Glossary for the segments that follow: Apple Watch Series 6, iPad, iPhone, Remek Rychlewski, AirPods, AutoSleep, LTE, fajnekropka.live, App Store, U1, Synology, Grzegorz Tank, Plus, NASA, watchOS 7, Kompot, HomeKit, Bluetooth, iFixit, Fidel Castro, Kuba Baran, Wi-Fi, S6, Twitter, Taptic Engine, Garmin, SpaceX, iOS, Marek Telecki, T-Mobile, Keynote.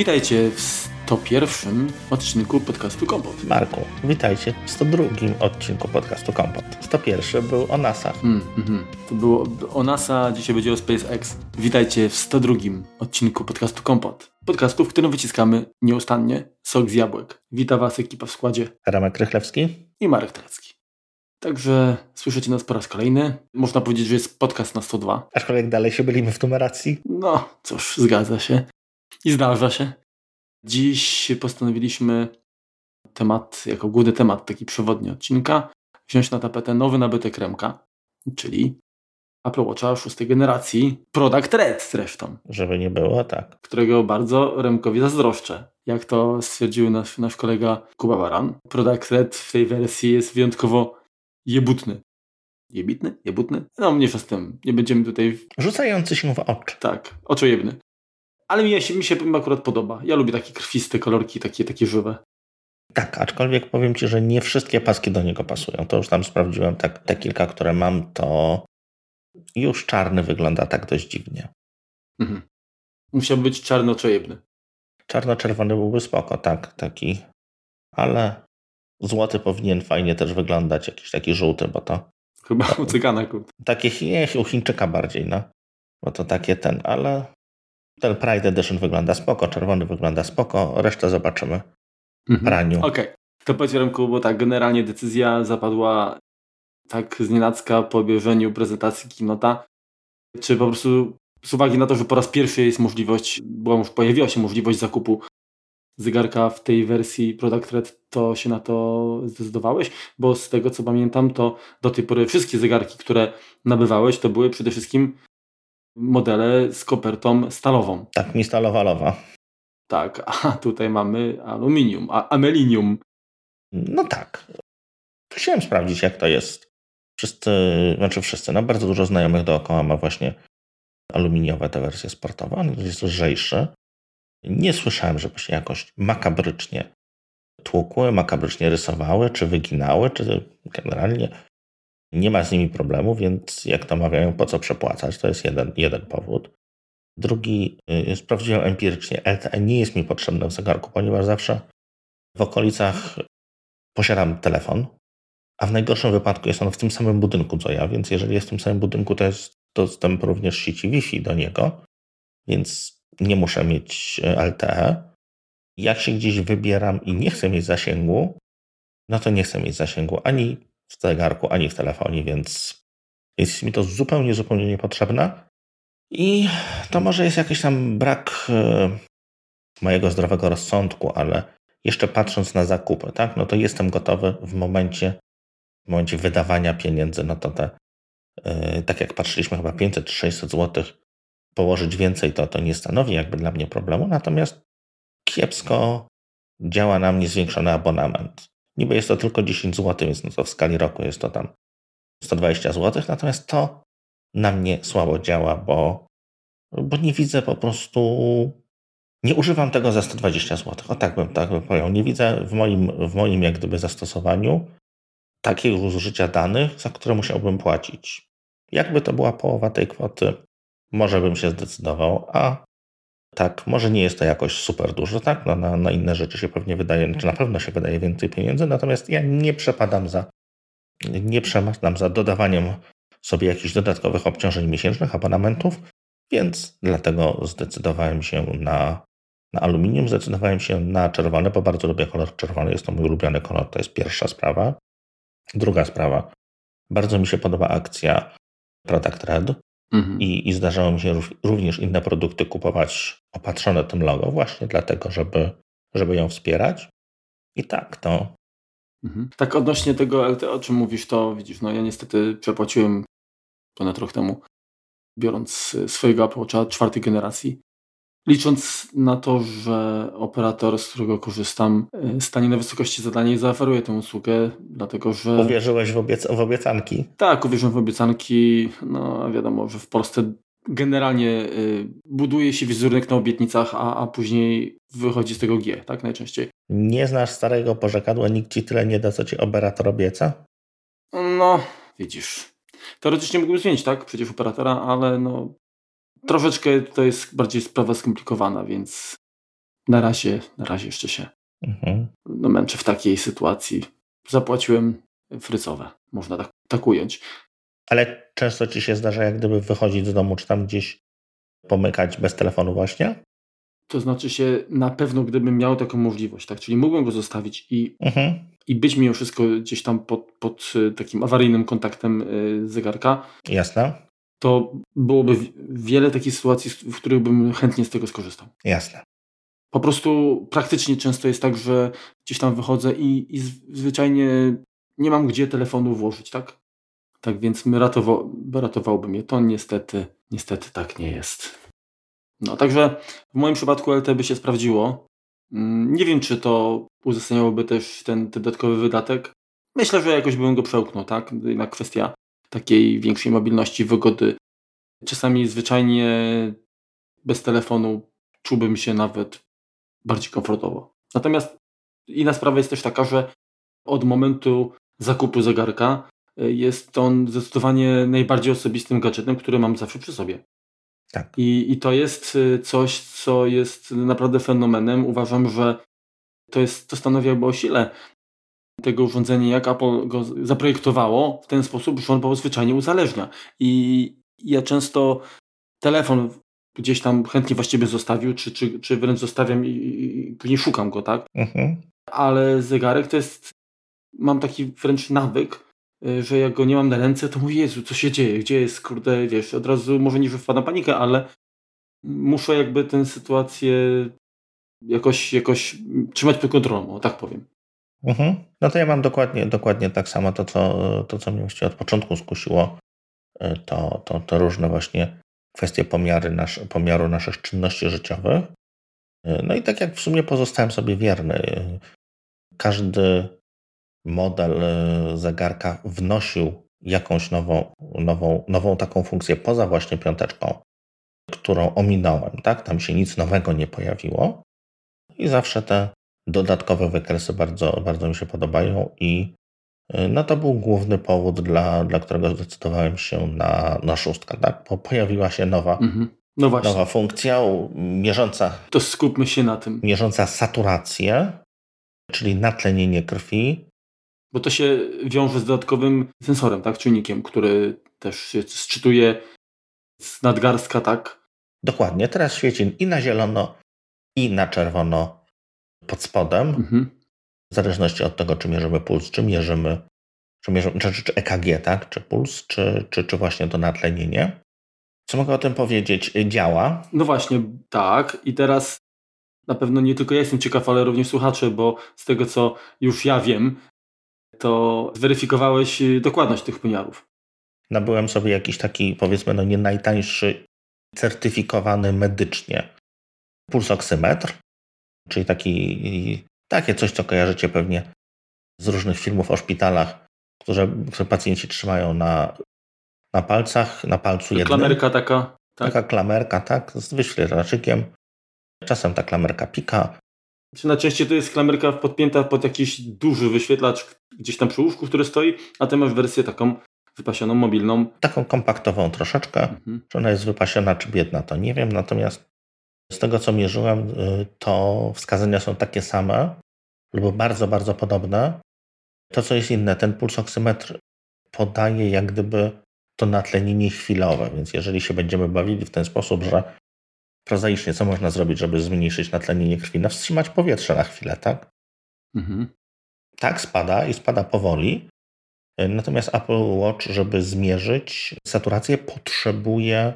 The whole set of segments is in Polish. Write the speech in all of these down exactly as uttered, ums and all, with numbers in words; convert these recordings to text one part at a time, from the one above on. Witajcie w sto pierwszym odcinku podcastu Kompot. Marku, witajcie w sto drugim odcinku podcastu Kompot. sto pierwszy był o NASA. Mm, mm, to było o NASA, dzisiaj będzie o SpaceX. Witajcie w sto drugim odcinku podcastu Kompot. Podcastu, w którym wyciskamy nieustannie sok z jabłek. Wita Was ekipa w składzie Remek Rychlewski i Marek Telecki. Także słyszycie nas po raz kolejny. Można powiedzieć, że jest podcast na sto dwa. Aczkolwiek dalej się bylimy w numeracji. No, cóż, zgadza się. I zdarza się. Dziś postanowiliśmy temat, jako główny temat, taki przewodni odcinka, wziąć na tapetę nowy nabytek Remka, czyli Apple Watcha szóstej generacji, Product Red zresztą. Żeby nie było, tak. Którego bardzo Remkowi zazdroszczę. Jak to stwierdził nasz, nasz kolega Kuba Baran, Product Red w tej wersji jest wyjątkowo jebutny. Jebitny? Jebutny? No, mniejsza z tym. Nie będziemy tutaj... Rzucający się w oczy. Tak, oczojebny. Ale mi się, mi się akurat podoba. Ja lubię takie krwiste kolorki, takie, takie żywe. Tak, aczkolwiek powiem Ci, że nie wszystkie paski do niego pasują. To już tam sprawdziłem. Tak, te kilka, które mam, to już czarny wygląda tak dość dziwnie. Mhm. Musiał być czarno-czerwony. Czarno-czerwony byłby spoko, tak, taki. Ale złoty powinien fajnie też wyglądać, jakiś taki żółty, bo to... Chyba to, u cygana, kurde. Takie, nie, u Chińczyka bardziej, no. Bo to takie ten, ale... Ten Pride Edition wygląda spoko, czerwony wygląda spoko, resztę zobaczymy w mhm. praniu. Okej, okay. To powiedz, Remku, bo tak generalnie decyzja zapadła tak znienacka po obejrzeniu prezentacji Keynote'a. Czy po prostu z uwagi na to, że po raz pierwszy jest możliwość, bo już pojawiła się możliwość zakupu zegarka w tej wersji Product Red, to się na to zdecydowałeś? Bo z tego, co pamiętam, to do tej pory wszystkie zegarki, które nabywałeś, to były przede wszystkim modele z kopertą stalową. Tak, nie stalowa lowa. Tak, a tutaj mamy aluminium, a amelinium. No tak. Chciałem sprawdzić, jak to jest. Wszyscy, znaczy wszyscy, no bardzo dużo znajomych dookoła ma właśnie aluminiowe te wersje sportowe. On jest lżejszy. Nie słyszałem, żeby się jakoś makabrycznie tłukły, makabrycznie rysowały, czy wyginały, czy generalnie... Nie ma z nimi problemu, więc jak to mawiają, po co przepłacać, to jest jeden, jeden powód. Drugi, yy, sprawdziłem empirycznie, L T E nie jest mi potrzebne w zegarku, ponieważ zawsze w okolicach posiadam telefon, a w najgorszym wypadku jest on w tym samym budynku co ja, więc jeżeli jest w tym samym budynku, to jest dostęp również sieci Wi-Fi do niego, więc nie muszę mieć L T E. Jak się gdzieś wybieram i nie chcę mieć zasięgu, no to nie chcę mieć zasięgu ani w zegarku, ani w telefonie, więc jest mi to zupełnie, zupełnie niepotrzebne. I to może jest jakiś tam brak yy, mojego zdrowego rozsądku, ale jeszcze patrząc na zakupy, tak, no to jestem gotowy w momencie, w momencie wydawania pieniędzy, no to te, yy, tak jak patrzyliśmy, chyba pięćset czy sześćset złotych położyć więcej, to to nie stanowi jakby dla mnie problemu, natomiast kiepsko działa na mnie zwiększony abonament. Niby jest to tylko dziesięć złotych, więc no to w skali roku jest to tam sto dwadzieścia złotych, natomiast to na mnie słabo działa, bo, bo nie widzę po prostu, nie używam tego za sto dwadzieścia złotych. O tak bym, tak bym powiedział. Nie widzę w moim, w moim jak gdyby zastosowaniu takiego zużycia danych, za które musiałbym płacić. Jakby to była połowa tej kwoty, może bym się zdecydował, a tak, może nie jest to jakoś super dużo, tak? No, na, na inne rzeczy się pewnie wydaje, czy na pewno się wydaje więcej pieniędzy, natomiast ja nie przepadam za, nie przepadam za dodawaniem sobie jakichś dodatkowych obciążeń miesięcznych, abonamentów, więc dlatego zdecydowałem się na, na aluminium, zdecydowałem się na czerwony, bo bardzo lubię kolor czerwony, jest to mój ulubiony kolor, to jest pierwsza sprawa. Druga sprawa, bardzo mi się podoba akcja Product Red. Mhm. I, I zdarzało mi się również inne produkty kupować opatrzone tym logo właśnie dlatego, żeby, żeby ją wspierać. I tak to... Mhm. Tak odnośnie tego, o czym mówisz, to widzisz, no ja niestety przepłaciłem ponad rok temu, biorąc swojego Apple Watcha czwartej generacji, licząc na to, że operator, z którego korzystam, stanie na wysokości zadania i zaoferuje tę usługę, dlatego że... Uwierzyłeś w, obiec- w obiecanki? Tak, uwierzyłem w obiecanki. No wiadomo, że w Polsce generalnie y, buduje się wizerunek na obietnicach, a, a później wychodzi z tego G, tak najczęściej. Nie znasz starego porzekadła, nikt ci tyle nie da, co ci operator obieca? No, widzisz. Teoretycznie mógłbym zmienić, tak? Przecież operatora, ale no... Troszeczkę to jest bardziej sprawa skomplikowana, więc na razie, na razie jeszcze się mhm. no, męczę w takiej sytuacji. Zapłaciłem frycowe, można tak, tak ująć. Ale często ci się zdarza, jak gdyby wychodzić z domu, czy tam gdzieś pomykać bez telefonu właśnie? To znaczy się, na pewno gdybym miał taką możliwość, tak? Czyli mógłbym go zostawić i, mhm. i być mimo wszystko gdzieś tam pod, pod takim awaryjnym kontaktem zegarka. Jasne. To byłoby wiele takich sytuacji, w których bym chętnie z tego skorzystał. Jasne. Po prostu praktycznie często jest tak, że gdzieś tam wychodzę i, i zwyczajnie nie mam gdzie telefonu włożyć, tak? Tak więc ratował, ratowałbym je. To niestety, niestety tak nie jest. No także w moim przypadku L T E by się sprawdziło. Nie wiem, czy to uzasadniałoby też ten, ten dodatkowy wydatek. Myślę, że jakoś bym go przełknął, tak? Jednak kwestia takiej większej mobilności, wygody. Czasami zwyczajnie bez telefonu czułbym się nawet bardziej komfortowo. Natomiast inna sprawa jest też taka, że od momentu zakupu zegarka jest on zdecydowanie najbardziej osobistym gadżetem, który mam zawsze przy sobie. Tak. I, i to jest coś, co jest naprawdę fenomenem. Uważam, że to, jest, to stanowiłoby o sile tego urządzenia, jak Apple go zaprojektowało w ten sposób, że on po zwyczajnie uzależnia. I ja często telefon gdzieś tam chętnie właściwie zostawił, czy, czy, czy wręcz zostawiam i, i później szukam go, tak? Mhm. Ale zegarek to jest, mam taki wręcz nawyk, że jak go nie mam na ręce, to mówię, Jezu, co się dzieje, gdzie jest, kurde, wiesz, od razu może nie wpadam w panikę, ale muszę jakby tę sytuację jakoś, jakoś trzymać pod kontrolą, o tak powiem. Mhm. No to ja mam dokładnie, dokładnie tak samo to, co, to, co mnie właściwie od początku skusiło, to, to, to różne właśnie kwestie pomiary nasz, pomiaru naszych czynności życiowych. No i tak jak w sumie pozostałem sobie wierny, każdy model zegarka wnosił jakąś nową, nową, nową taką funkcję poza właśnie piąteczką, którą ominąłem, tak? Tam się nic nowego nie pojawiło i zawsze te dodatkowe wykresy bardzo, bardzo mi się podobają i no to był główny powód, dla, dla którego zdecydowałem się na, na szóstkę, tak? Bo pojawiła się nowa, mhm. no właśnie. nowa funkcja mierząca, to skupmy się na tym. mierząca saturację, czyli natlenienie krwi. Bo to się wiąże z dodatkowym sensorem, tak? Czujnikiem, który też się sczytuje z nadgarstka, tak? Dokładnie. Teraz świeci i na zielono, i na czerwono pod spodem. Mhm. W zależności od tego, czy mierzymy puls, czy mierzymy, czy, mierzymy, czy, czy, czy E K G, tak? Czy puls, czy, czy, czy właśnie to natlenienie. Co mogę o tym powiedzieć? Działa. No właśnie, tak. I teraz na pewno nie tylko ja jestem ciekaw, ale również słuchacze, bo z tego, co już ja wiem, to zweryfikowałeś dokładność tych pomiarów. Nabyłem sobie jakiś taki, powiedzmy, no nie najtańszy, certyfikowany medycznie pulsoksymetr, czyli taki, takie coś, co kojarzycie pewnie z różnych filmów o szpitalach, które, które pacjenci trzymają na, na palcach, na palcu jednym. Klamerka taka. Tak? Taka klamerka, tak, z wyświetlaczykiem. Czasem ta klamerka pika. Najczęściej to jest klamerka podpięta pod jakiś duży wyświetlacz gdzieś tam przy łóżku, który stoi, a ty masz wersję taką wypasioną, mobilną. Taką kompaktową troszeczkę. Mhm. Czy ona jest wypasiona, czy biedna, to nie wiem. Natomiast z tego, co mierzyłem, to wskazania są takie same lub bardzo, bardzo podobne. To, co jest inne, ten pulsoksymetr podaje jak gdyby to natlenienie chwilowe, więc jeżeli się będziemy bawili w ten sposób, że prozaicznie, co można zrobić, żeby zmniejszyć natlenienie krwi? No wstrzymać powietrze na chwilę, tak? Mhm. Tak, spada i spada powoli. Natomiast Apple Watch, żeby zmierzyć saturację, potrzebuje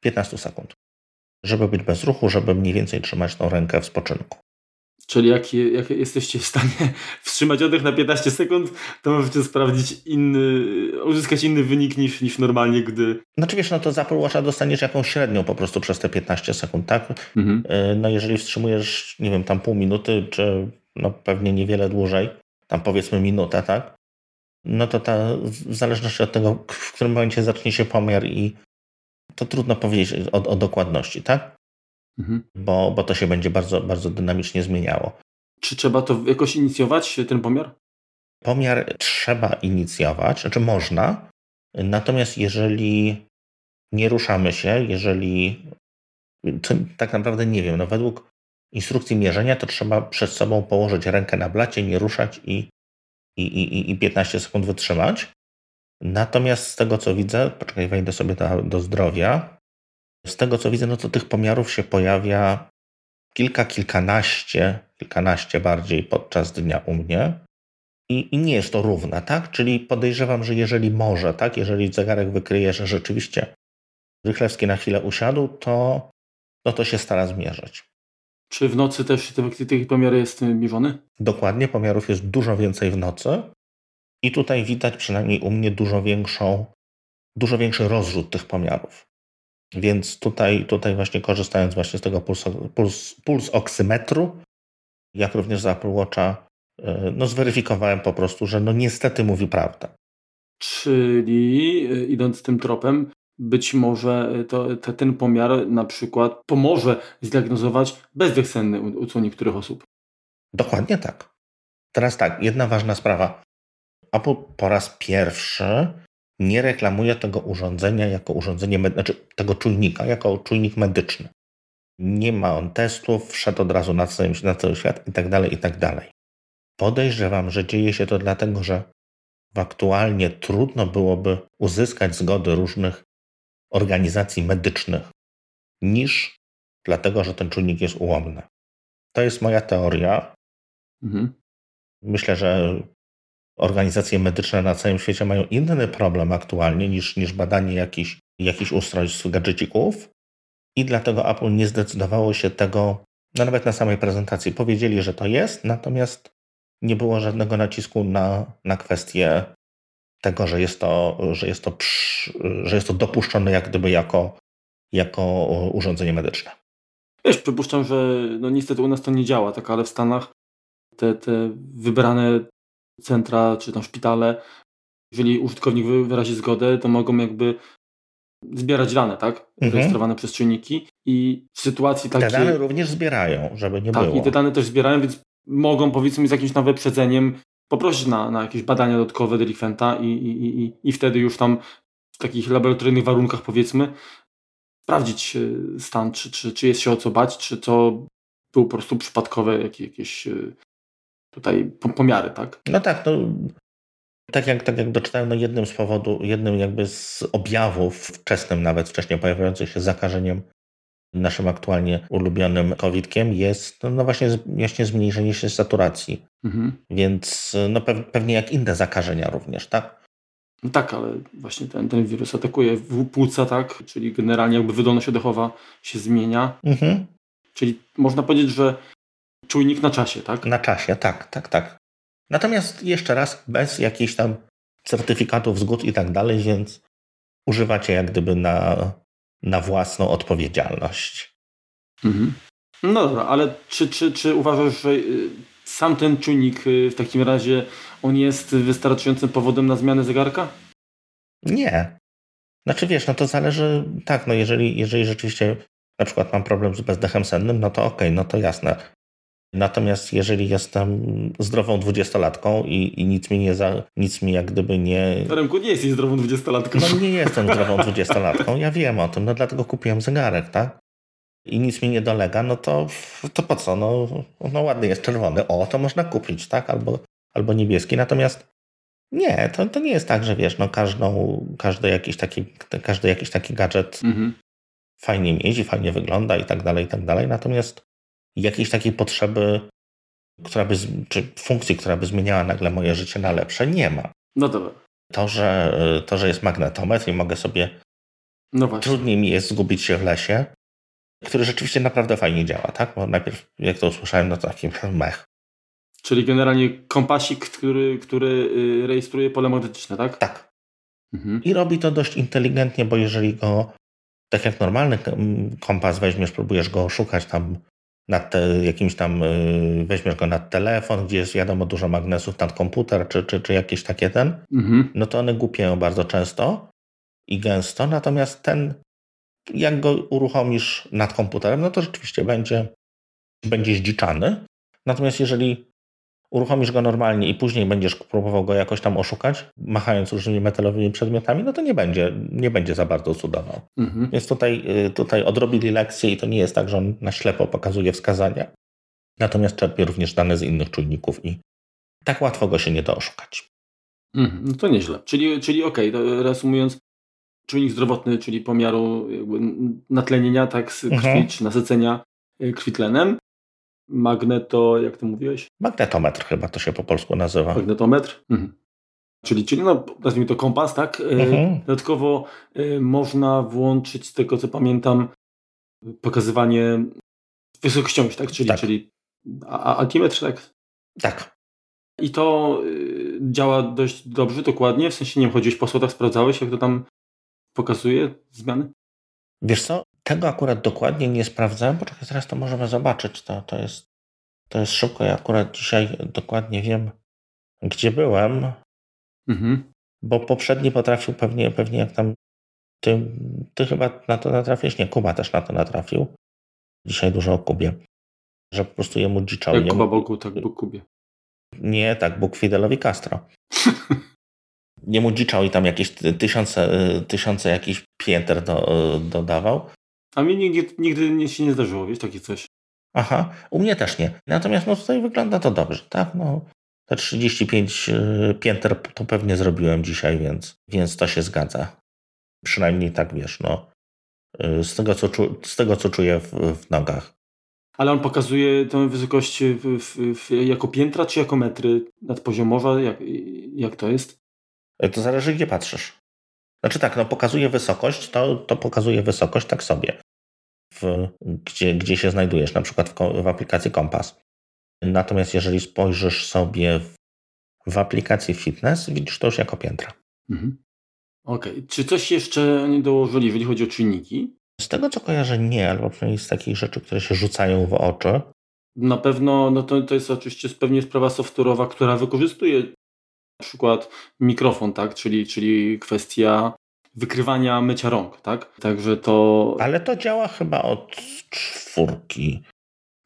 piętnaście sekund. Żeby być bez ruchu, żeby mniej więcej trzymać tą rękę w spoczynku. Czyli jak, jak jesteście w stanie wstrzymać oddech na piętnaście sekund, to możecie sprawdzić inny, uzyskać inny wynik niż, niż normalnie, gdy... Znaczy wiesz, no to z Apple Watcha dostaniesz jakąś średnią po prostu przez te piętnaście sekund, tak? Mhm. No jeżeli wstrzymujesz, nie wiem, tam pół minuty, czy no pewnie niewiele dłużej, tam powiedzmy minutę, tak? No to ta, w zależności od tego, w którym momencie zacznie się pomiar i to trudno powiedzieć o, o dokładności, tak? Mhm. Bo, bo to się będzie bardzo, bardzo dynamicznie zmieniało. Czy trzeba to jakoś inicjować, ten pomiar? Pomiar trzeba inicjować, znaczy można, natomiast jeżeli nie ruszamy się, jeżeli, tak naprawdę nie wiem, no według instrukcji mierzenia, to trzeba przed sobą położyć rękę na blacie, nie ruszać i, i, i, i piętnaście sekund wytrzymać. Natomiast z tego co widzę, poczekaj, wejdę sobie do, do zdrowia, z tego co widzę, no to tych pomiarów się pojawia kilka, kilkanaście, kilkanaście bardziej podczas dnia u mnie. I, i nie jest to równa, tak? Czyli podejrzewam, że jeżeli może, tak? Jeżeli zegarek wykryje, że rzeczywiście Rychlewski na chwilę usiadł, to, no to się stara zmierzyć. Czy w nocy też tych pomiar jest mierzony? Dokładnie, pomiarów jest dużo więcej w nocy. I tutaj widać przynajmniej u mnie dużo większą, dużo większy rozrzut tych pomiarów. Więc tutaj, tutaj właśnie korzystając właśnie z tego puls, puls, puls oksymetru, jak również z Apple Watcha, no zweryfikowałem po prostu, że no niestety mówi prawdę. Czyli idąc tym tropem, być może to, to, ten pomiar na przykład pomoże zdiagnozować bezdech senny u, u co niektórych osób. Dokładnie tak. Teraz tak, jedna ważna sprawa. Apple po raz pierwszy nie reklamuje tego urządzenia jako urządzenie, medy- znaczy tego czujnika jako czujnik medyczny. Nie ma on testów, wszedł od razu na cały, na cały świat i tak dalej, i tak dalej. Podejrzewam, że dzieje się to dlatego, że aktualnie trudno byłoby uzyskać zgody różnych organizacji medycznych niż dlatego, że ten czujnik jest ułomny. To jest moja teoria. Mhm. Myślę, że organizacje medyczne na całym świecie mają inny problem aktualnie niż, niż badanie jakichś jakich ustrojstw, gadżecików i dlatego Apple nie zdecydowało się tego, no nawet na samej prezentacji. Powiedzieli, że to jest, natomiast nie było żadnego nacisku na, na kwestię tego, że jest to, że jest to, przy, że jest to dopuszczone jak gdyby jako, jako urządzenie medyczne. Wiesz, przypuszczam, że no niestety u nas to nie działa, tak, ale w Stanach te, te wybrane centra czy tam szpitale, jeżeli użytkownik wyrazi zgodę, to mogą jakby zbierać dane, tak? Mhm. Rejestrowane przez czujniki i w sytuacji takiej... Te dane również zbierają, żeby nie tak, było. Tak, i te dane też zbierają, więc mogą powiedzmy z jakimś tam wyprzedzeniem poprosić na, na jakieś badania dodatkowe delikwenta i, i, i, i wtedy już tam w takich laboratoryjnych warunkach powiedzmy sprawdzić stan, czy, czy, czy jest się o co bać, czy to był po prostu przypadkowe jakieś tutaj pomiary, tak? No tak, no tak jak, tak jak doczytałem, no jednym z powodu, jednym jakby z objawów wczesnym, nawet wcześniej pojawiających się zakażeniem naszym aktualnie ulubionym kowidkiem jest no właśnie, właśnie zmniejszenie się saturacji. Mhm. Więc no pewnie jak inne zakażenia również, tak? No tak, ale właśnie ten, ten wirus atakuje płuca, tak? Czyli generalnie jakby wydolność oddechowa się zmienia. Mhm. Czyli można powiedzieć, że czujnik na czasie, tak? Na czasie, tak, tak, tak. Natomiast jeszcze raz bez jakichś tam certyfikatów, zgód i tak dalej, więc używacie jak gdyby na... na własną odpowiedzialność. Mhm. No dobra, ale czy, czy, czy uważasz, że sam ten czujnik w takim razie on jest wystarczającym powodem na zmianę zegarka? Nie. Znaczy wiesz, no to zależy, tak, no jeżeli, jeżeli rzeczywiście na przykład mam problem z bezdechem sennym, no to okej, okay, no to jasne. Natomiast jeżeli jestem zdrową dwudziestolatką i, i nic mi nie za, nic mi jak gdyby nie... Remku, nie jesteś zdrową dwudziestolatką. No nie jestem zdrową dwudziestolatką, ja wiem o tym, no dlatego kupiłem zegarek, tak? I nic mi nie dolega, no to, to po co? No, no ładny jest czerwony, o, to można kupić, tak? Albo, albo niebieski, natomiast nie, to, to nie jest tak, że wiesz, no każdą, każdy jakiś taki, każdy jakiś taki gadżet mhm. fajnie mieć, fajnie wygląda i tak dalej, i tak dalej, natomiast jakiejś takiej potrzeby, która by, czy funkcji, która by zmieniała nagle moje życie na lepsze, nie ma. No dobra. To, że, to, że jest magnetometr i mogę sobie... No właśnie. Trudniej mi jest zgubić się w lesie, który rzeczywiście naprawdę fajnie działa, tak? Bo najpierw, jak to usłyszałem, no to taki mech. Czyli generalnie kompasik, który, który rejestruje pole magnetyczne, tak? Tak. Mhm. I robi to dość inteligentnie, bo jeżeli go, tak jak normalny kompas weźmiesz, próbujesz go szukać tam nad te, jakimś tam yy, weźmiesz go nad telefon, gdzie jest wiadomo dużo magnesów, nad komputer, czy, czy, czy jakieś takie ten, mhm. no to one głupieją bardzo często i gęsto, natomiast ten, jak go uruchomisz nad komputerem, no to rzeczywiście będzie, będzie zdziczany. Natomiast jeżeli uruchomisz go normalnie i później będziesz próbował go jakoś tam oszukać, machając różnymi metalowymi przedmiotami, no to nie będzie, nie będzie za bardzo cudował. Mhm. Więc tutaj, tutaj odrobili lekcję i to nie jest tak, że on na ślepo pokazuje wskazania. Natomiast czerpie również dane z innych czujników i tak łatwo go się nie da oszukać. Mm, no to nieźle. Czyli, czyli okej, okay, reasumując, czujnik zdrowotny, czyli pomiaru natlenienia, tak, z krwi, mhm. czy nasycenia krwi tlenem. Magneto, jak ty mówiłeś? Magnetometr chyba to się po polsku nazywa. Magnetometr? Mhm. Czyli, czyli no, nazwijmy to kompas, tak? Mhm. Dodatkowo y, można włączyć, z tego co pamiętam, pokazywanie wysokością, tak? Czyli, tak. czyli a, altimetr, tak? Tak. I to y, działa dość dobrze, dokładnie. W sensie, nie wiem, chodziłeś po schodach, sprawdzałeś, jak to tam pokazuje zmiany? Wiesz co? Tego akurat dokładnie nie sprawdzałem, bo czekaj, zaraz to możemy zobaczyć. To, to, jest, to jest szybko. Ja akurat dzisiaj dokładnie wiem, gdzie byłem, mhm. bo poprzedni potrafił pewnie, pewnie jak tam... Ty, ty chyba na to natrafisz? Nie, Kuba też na to natrafił. Dzisiaj dużo o Kubie. Że po prostu jemu dziczało. Jak Kuba Bogu, tak Bóg Kubie. Nie, tak Bóg Fidelowi Castro. Jemu dziczał i tam jakieś tysiące, tysiące jakichś pięter do, dodawał. A mi nigdy, nigdy się nie zdarzyło, wiesz, takie coś. Aha, u mnie też nie. Natomiast no tutaj wygląda to dobrze, tak? No, te trzydzieści pięć pięter to pewnie zrobiłem dzisiaj, więc, więc to się zgadza. Przynajmniej tak, wiesz, no. Z tego, co, czu, z tego, co czuję w, w nogach. Ale on pokazuje tę wysokość w, w, w, jako piętra, czy jako metry nadpoziomowe? Jak, jak to jest? To zależy, gdzie patrzysz. Znaczy tak, no pokazuje wysokość, to, to pokazuje wysokość tak sobie, w, gdzie, gdzie się znajdujesz, na przykład w, w aplikacji Kompas. Natomiast jeżeli spojrzysz sobie w, w aplikacji Fitness, widzisz to już jako piętra. Mhm. Okej. Okay. Czy coś jeszcze nie dołożyli, jeżeli chodzi o czynniki? Z tego, co kojarzę, nie, albo przynajmniej z takich rzeczy, które się rzucają w oczy. Na pewno, no to, to jest oczywiście pewnie sprawa software'owa, która wykorzystuje na przykład mikrofon, tak? Czyli, czyli kwestia wykrywania mycia rąk, tak? Także to... Ale to działa chyba od czwórki.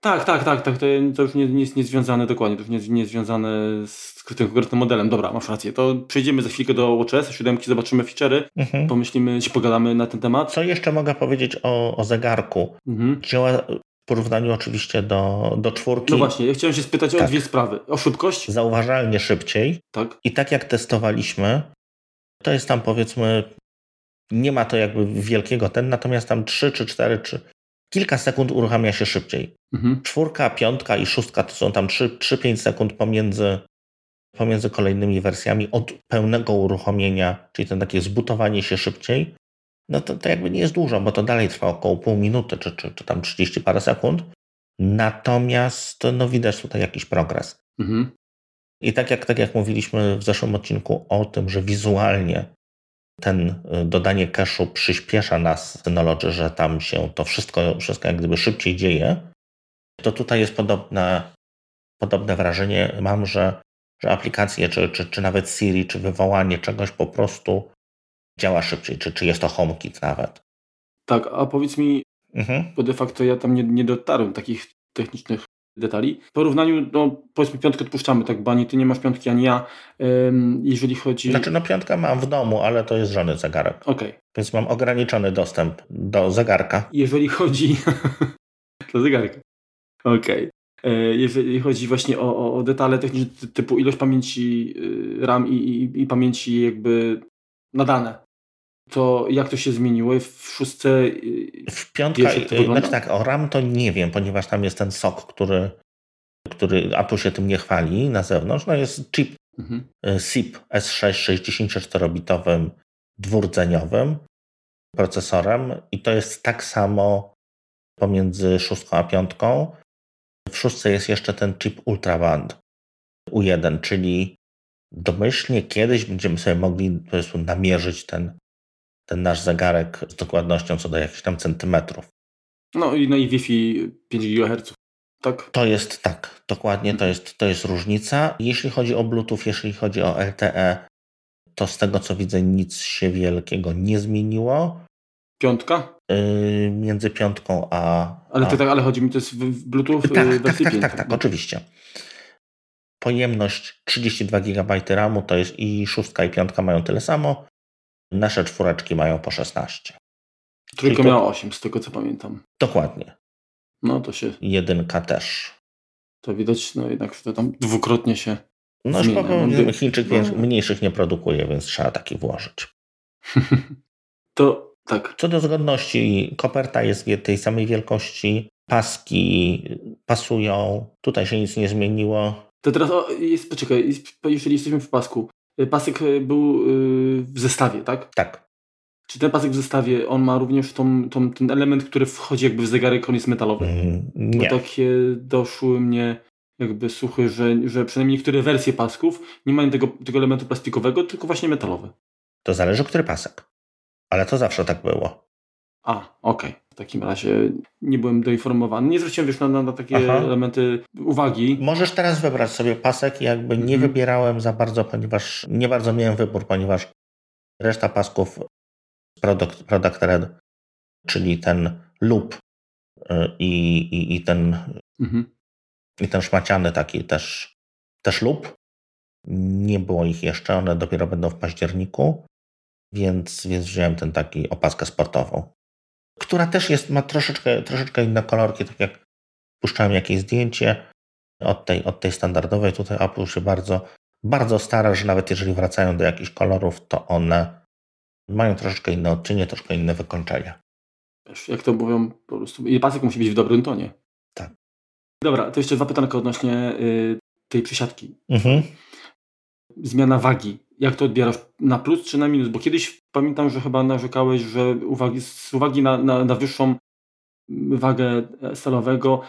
Tak, tak, tak, tak. To, to już nie, nie jest niezwiązane dokładnie, to już nie jest niezwiązane z tym konkretnym modelem. Dobra, masz rację. To przejdziemy za chwilkę do watch O S siedem, zobaczymy feature'y, mhm. pomyślimy, się pogadamy na ten temat. Co jeszcze mogę powiedzieć o, o zegarku? Mhm. Działa w porównaniu oczywiście do, do czwórki. No właśnie, ja chciałem się spytać tak. o dwie sprawy. O szybkość? Zauważalnie szybciej. Tak. I tak jak testowaliśmy, to jest tam powiedzmy, nie ma to jakby wielkiego ten, natomiast tam trzy czy cztery czy kilka sekund uruchamia się szybciej. Mhm. Czwórka, piątka i szóstka to są tam trzy do pięciu sekund pomiędzy, pomiędzy kolejnymi wersjami od pełnego uruchomienia, czyli to takie zbutowanie się szybciej. No to, to jakby nie jest dużo, bo to dalej trwa około pół minuty, czy, czy, czy tam trzydzieści parę sekund. Natomiast no widać tutaj jakiś progres. Mhm. I tak jak, tak jak mówiliśmy w zeszłym odcinku o tym, że wizualnie ten dodanie cache'u przyspiesza nas Synology, że tam się to wszystko, wszystko jak gdyby szybciej dzieje, to tutaj jest podobne, podobne wrażenie mam, że, że aplikacje, czy, czy, czy nawet Siri, czy wywołanie czegoś po prostu działa szybciej, czy, czy jest to HomeKit nawet. Tak, a powiedz mi, mhm. bo de facto ja tam nie, nie dotarłem takich technicznych detali. W porównaniu, no powiedzmy piątkę odpuszczamy, tak, Bani, ty nie masz piątki, ani ja, um, jeżeli chodzi... Znaczy, no piątkę mam w domu, ale to jest żony zegarek. Okej. Okay. Więc mam ograniczony dostęp do zegarka. Jeżeli chodzi... do zegarka. Okej. Okay. Jeżeli chodzi właśnie o, o, o detale techniczne typu ilość pamięci RAM i, i, i pamięci jakby nadane, to jak to się zmieniło? W szóstce... W piątka... Znaczy tak, o RAM to nie wiem, ponieważ tam jest ten sok, który, który Apple się tym nie chwali na zewnątrz. No jest chip mhm. S I P S sześć sześćdziesięcioczterobitowym dwurdzeniowym procesorem i to jest tak samo pomiędzy szóstką a piątką. W szóstce jest jeszcze ten chip ultraband U jeden, czyli domyślnie kiedyś będziemy sobie mogli po prostu namierzyć ten ten nasz zegarek z dokładnością co do jakichś tam centymetrów. No i, no i Wi-Fi pięć gigaherców, tak? To jest tak, dokładnie to jest, to jest różnica. Jeśli chodzi o Bluetooth, jeśli chodzi o L T E, to z tego co widzę nic się wielkiego nie zmieniło. Piątka? Yy, między piątką a... Ale, ty, tak, ale chodzi mi, to jest w Bluetooth yy, tak, tak, tak, tak, tak, oczywiście. Pojemność trzydzieści dwa gigabajty RAM-u to jest i szóstka i piątka mają tyle samo. Nasze czwóreczki mają po szesnaście. Trójka miała osiem, z tego co pamiętam. Dokładnie. No to się... Jedynka też. to widać no jednak, że to tam dwukrotnie się no zmienia. Szkoda, no, Chińczyk no. mniejszych nie produkuje, więc trzeba taki włożyć. To tak. Co do zgodności, koperta jest tej samej wielkości, paski pasują, tutaj się nic nie zmieniło. To teraz, o, jest, poczekaj, jeżeli jesteśmy w pasku, pasek był yy, w zestawie, tak? Tak. Czy ten pasek w zestawie, on ma również tą, tą, ten element, który wchodzi jakby w zegarek, on jest metalowy? Mm, nie. Bo takie doszły mnie jakby słuchy, że, że przynajmniej niektóre wersje pasków nie mają tego, tego elementu plastikowego, tylko właśnie metalowy. To zależy, który pasek. Ale to zawsze tak było. A, okej. Okay. W takim razie nie byłem doinformowany. Nie zwróciłem wiesz, na, na takie Aha. elementy uwagi. Możesz teraz wybrać sobie pasek. Jakby nie mm-hmm. wybierałem za bardzo, ponieważ nie bardzo miałem wybór, ponieważ reszta pasków z Product, Product Red, czyli ten lub i, i, i ten mm-hmm. i ten szmaciany taki też, też lub, nie było ich jeszcze. One dopiero będą w październiku. Więc, więc wziąłem ten taki opaskę sportową, która też jest, ma troszeczkę, troszeczkę inne kolorki, tak jak puszczałem jakieś zdjęcie od tej, od tej standardowej. Tutaj Apple się bardzo, bardzo stara, że nawet jeżeli wracają do jakichś kolorów, to one mają troszeczkę inne odcienie, troszkę inne wykończenia. Jak to mówią, po prostu i pasek musi być w dobrym tonie. Tak. Dobra, to jeszcze dwa pytanka odnośnie y, tej przysiadki. Mhm. Zmiana wagi. Jak to odbierasz? Na plus czy na minus? Bo kiedyś pamiętam, że chyba narzekałeś, że uwagi, z uwagi na, na, na wyższą wagę stalowego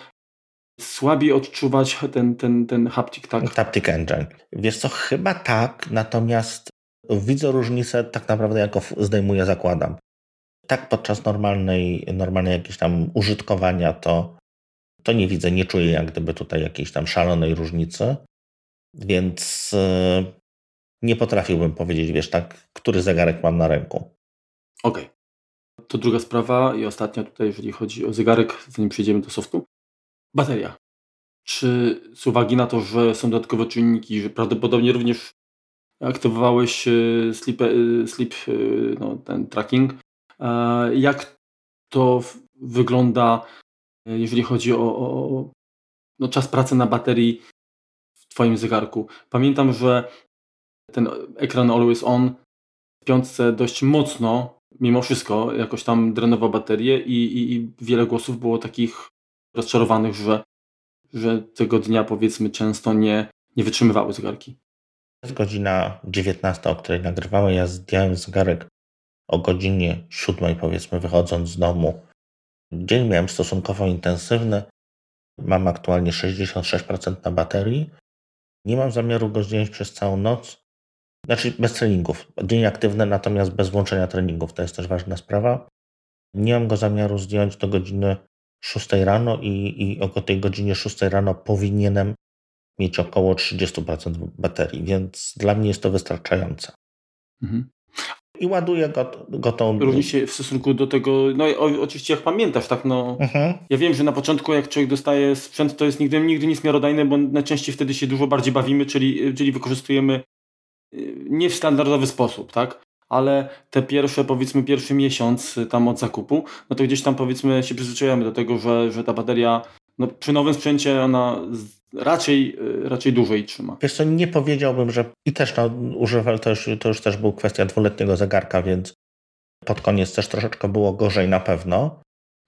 słabiej odczuwać ten, ten, ten haptik, tak? Taptic Engine. Wiesz co, chyba tak, natomiast widzę różnicę tak naprawdę jak go zdejmuję, zakładam. Tak podczas normalnej, normalnej jakiejś tam użytkowania to, to nie widzę, nie czuję jak gdyby tutaj jakiejś tam szalonej różnicy, więc... Yy... Nie potrafiłbym powiedzieć, wiesz, tak, który zegarek mam na ręku. Okej. Okay. To druga sprawa i ostatnia tutaj, jeżeli chodzi o zegarek, zanim przejdziemy do softu. Bateria. Czy z uwagi na to, że są dodatkowe czynniki, że prawdopodobnie również aktywowałeś sleep, sleep no, ten tracking, jak to wygląda, jeżeli chodzi o, o no, czas pracy na baterii w twoim zegarku? Pamiętam, że ten ekran Always On w piątce dość mocno, mimo wszystko, jakoś tam drenował baterię i, i, i wiele głosów było takich rozczarowanych, że, że tego dnia powiedzmy często nie, nie wytrzymywały zegarki. Jest godzina dziewiętnasta, o której nagrywamy. Ja zdjąłem zegarek o godzinie siódmej, powiedzmy, wychodząc z domu. Dzień miałem stosunkowo intensywny. Mam aktualnie sześćdziesiąt sześć procent na baterii. Nie mam zamiaru go zdjąć przez całą noc. Znaczy bez treningów. Dzień aktywny, natomiast bez włączenia treningów. To jest też ważna sprawa. Nie mam go zamiaru zdjąć do godziny szóstej rano i, i o tej godzinie szóstej rano powinienem mieć około trzydzieści procent baterii, więc dla mnie jest to wystarczające. Mhm. I ładuję go, go tą... Również w stosunku do tego, no o, oczywiście jak pamiętasz, tak no... Mhm. Ja wiem, że na początku jak człowiek dostaje sprzęt, to jest nigdy, nigdy niesmiarodajne, bo najczęściej wtedy się dużo bardziej bawimy, czyli, czyli wykorzystujemy nie w standardowy sposób, tak? Ale te pierwsze, powiedzmy, pierwszy miesiąc tam od zakupu, no to gdzieś tam powiedzmy się przyzwyczajamy do tego, że, że ta bateria no, przy nowym sprzęcie ona raczej, raczej dłużej trzyma. Wiesz co, nie powiedziałbym, że i też no, używał, to już, to już też był kwestia dwuletniego zegarka, więc pod koniec też troszeczkę było gorzej na pewno.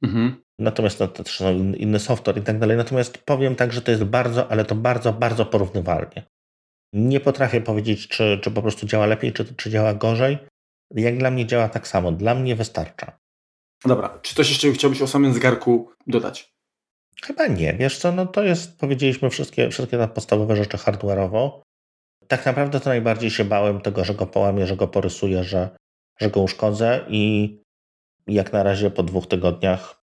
Mhm. Natomiast no, to też no, inny software i tak dalej. Natomiast powiem tak, że to jest bardzo, ale to bardzo, bardzo porównywalnie. Nie potrafię powiedzieć, czy, czy po prostu działa lepiej, czy, czy działa gorzej. Jak dla mnie działa tak samo. Dla mnie wystarcza. Dobra. Czy coś jeszcze chciałbyś o samym zegarku dodać? Chyba nie. Wiesz co, no to jest, powiedzieliśmy wszystkie, wszystkie te podstawowe rzeczy hardware'owo. Tak naprawdę to najbardziej się bałem tego, że go połamię, że go porysuję, że, że go uszkodzę i jak na razie po dwóch tygodniach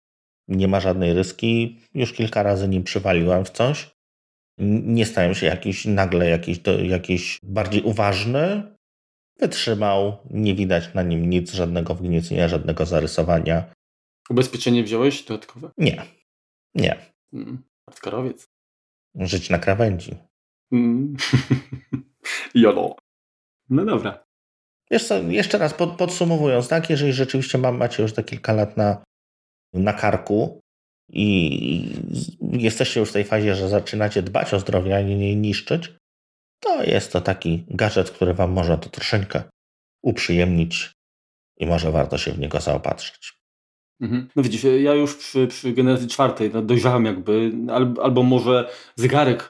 nie ma żadnej ryski. Już kilka razy nim przywaliłem w coś. Nie stałem się jakiś nagle jakiś, jakiś bardziej uważny. Wytrzymał, nie widać na nim nic, żadnego wgniecenia, żadnego zarysowania. Ubezpieczenie wziąłeś dodatkowe? Nie, nie. Mm, hardkorowiec. Żyć na krawędzi. Mm. Jolo. No dobra. Wiesz co, jeszcze raz pod, podsumowując, tak, jeżeli rzeczywiście mam, macie już te kilka lat na, na karku, i jesteście już w tej fazie, że zaczynacie dbać o zdrowie, a nie je niszczyć, to jest to taki gadżet, który Wam może to troszeczkę uprzyjemnić i może warto się w niego zaopatrzyć. Mhm. No widzisz, ja już przy, przy generacji czwartej no, dojrzałem jakby, al, albo może zegarek,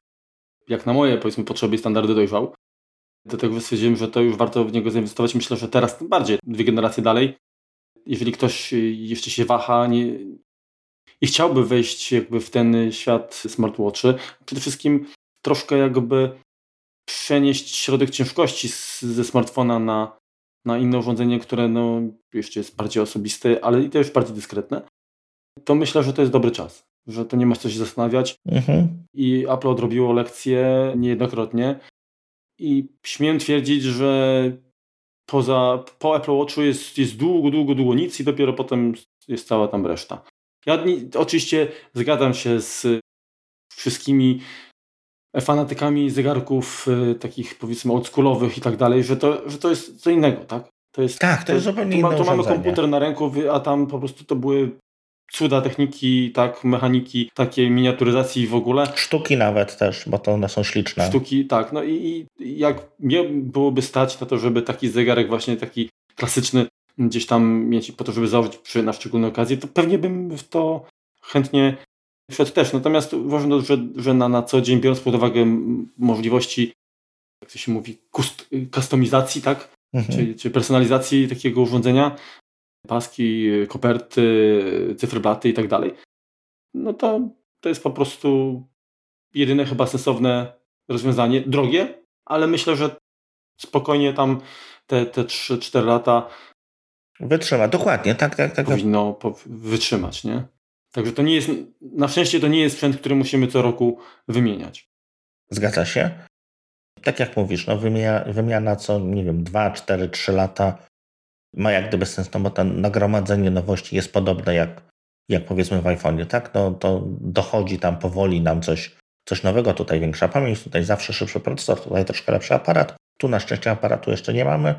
jak na moje powiedzmy potrzeby i standardy dojrzał. Dlatego stwierdziłem, że to już warto w niego zainwestować. Myślę, że teraz tym bardziej, dwie generacje dalej. Jeżeli ktoś jeszcze się waha nie, i chciałby wejść jakby w ten świat smartwatchy, przede wszystkim troszkę jakby przenieść środek ciężkości z, ze smartfona na, na inne urządzenie, które no jeszcze jest bardziej osobiste, ale i też bardziej dyskretne, to myślę, że to jest dobry czas, że to nie ma co się zastanawiać. Mhm. I Apple odrobiło lekcję niejednokrotnie i śmiem twierdzić, że poza, po Apple Watchu jest, jest długo, długo, długo nic i dopiero potem jest cała tam reszta. Ja nie, oczywiście zgadzam się z wszystkimi fanatykami zegarków y, takich powiedzmy oldschoolowych i tak dalej, że to, że to jest co innego, tak? To jest, tak, to jest zupełnie inne urządzenie. Tu mamy komputer na ręku, a tam po prostu to były cuda techniki, tak, mechaniki, takiej miniaturyzacji w ogóle. Sztuki nawet też, bo to one są śliczne. Sztuki, tak. No i, i jak mnie byłoby stać na to, żeby taki zegarek właśnie taki klasyczny gdzieś tam mieć po to, żeby założyć przy, na szczególne okazje, to pewnie bym w to chętnie wszedł też. Natomiast uważam, że, że na, na co dzień, biorąc pod uwagę możliwości, jak to się mówi, kust, kustomizacji, tak? Mhm. Czyli, czyli personalizacji takiego urządzenia, paski, koperty, cyfrobaty i tak dalej, no to to jest po prostu jedyne chyba sensowne rozwiązanie. Drogie, ale myślę, że spokojnie tam te, te trzy cztery lata wytrzyma, dokładnie, tak, tak, tak. Powinno po- wytrzymać, nie? Także to nie jest, na szczęście to nie jest sprzęt, który musimy co roku wymieniać. Zgadza się. Tak jak mówisz, no wymiana, wymiana co, nie wiem, dwa, cztery, trzy lata ma jak gdyby sens, no bo to nagromadzenie nowości jest podobne jak, jak powiedzmy w iPhone'ie, tak? No to dochodzi tam powoli nam coś, coś nowego, tutaj większa pamięć, tutaj zawsze szybszy procesor, tutaj troszkę lepszy aparat, tu na szczęście aparatu jeszcze nie mamy,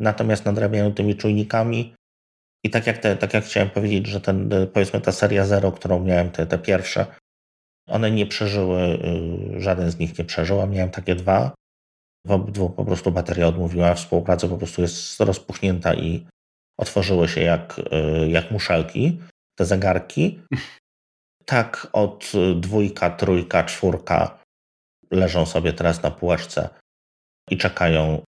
natomiast nadrabiają tymi czujnikami i tak jak, te, tak jak chciałem powiedzieć, że ten, powiedzmy ta seria zero, którą miałem, te, te pierwsze, one nie przeżyły, żaden z nich nie przeżył, a miałem takie dwa, w obydwu po prostu bateria odmówiła, współpraca po prostu jest rozpuchnięta i otworzyły się jak, jak muszelki, te zegarki. Tak od dwójka, trójka, czwórka leżą sobie teraz na półeczce i czekają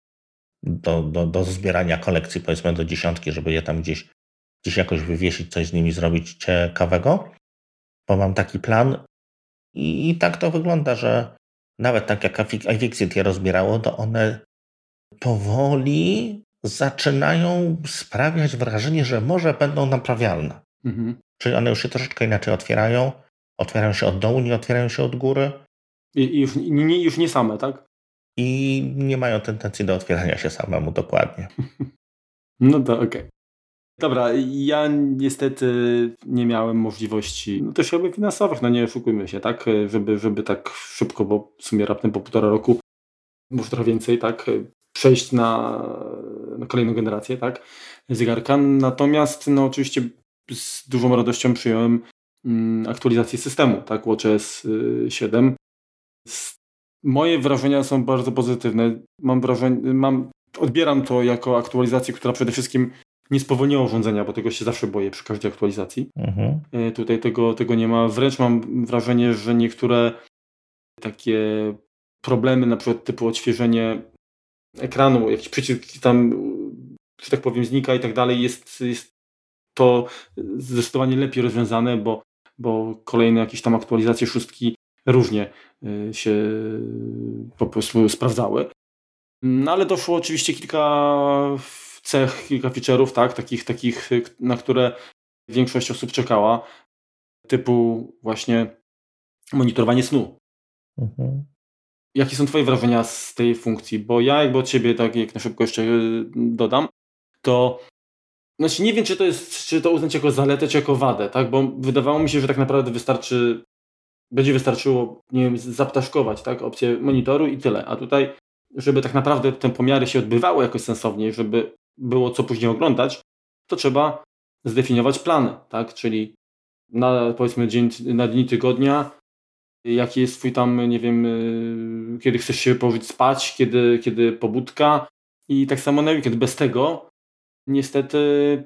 do, do, do zbierania kolekcji, powiedzmy do dziesiątki, żeby je tam gdzieś, gdzieś jakoś wywiesić, coś z nimi zrobić ciekawego, bo mam taki plan i, i tak to wygląda, że nawet tak jak iFixit je rozbierało, to one powoli zaczynają sprawiać wrażenie, że może będą naprawialne. Mhm. Czyli one już się troszeczkę inaczej otwierają, otwierają się od dołu, nie otwierają się od góry. I, i już, nie, już nie same, tak? I nie mają tendencji do otwierania się samemu, dokładnie. No to okej. Okay. Dobra, ja niestety nie miałem możliwości, no też jakby finansowych, no nie oszukujmy się, tak, żeby, żeby tak szybko, bo w sumie raptem po półtora roku, może trochę więcej, tak, przejść na, na kolejną generację, tak, zegarka. Natomiast, no oczywiście z dużą radością przyjąłem mm, aktualizację systemu, tak, watchOS siedem. Moje wrażenia są bardzo pozytywne. Mam wrażenie, mam, odbieram to jako aktualizację, która przede wszystkim nie spowolniło urządzenia, bo tego się zawsze boję przy każdej aktualizacji. Mhm. Tutaj tego, tego nie ma. Wręcz mam wrażenie, że niektóre takie problemy, na przykład typu odświeżenie ekranu, jakiś przycisk tam, że tak powiem, znika i tak dalej, jest, jest to zdecydowanie lepiej rozwiązane, bo, bo kolejne jakieś tam aktualizacje szóstki różnie się po prostu sprawdzały. No ale doszło oczywiście kilka cech, kilka feature'ów, tak, takich, takich, na które większość osób czekała, typu właśnie monitorowanie snu. Mhm. Jakie są Twoje wrażenia z tej funkcji? Bo ja jakby od Ciebie, tak jak na szybko jeszcze dodam, to znaczy nie wiem, czy to jest, czy to uznać jako zaletę, czy jako wadę, tak, bo wydawało mi się, że tak naprawdę wystarczy, będzie wystarczyło, nie wiem, zaptaszkować, tak, opcję monitoru i tyle, a tutaj, żeby tak naprawdę te pomiary się odbywały jakoś sensowniej, żeby było co później oglądać, to trzeba zdefiniować plany, tak? Czyli na powiedzmy dzień, na dni tygodnia, jaki jest twój tam, nie wiem, kiedy chcesz się położyć spać, kiedy, kiedy pobudka i tak samo na weekend. Bez tego niestety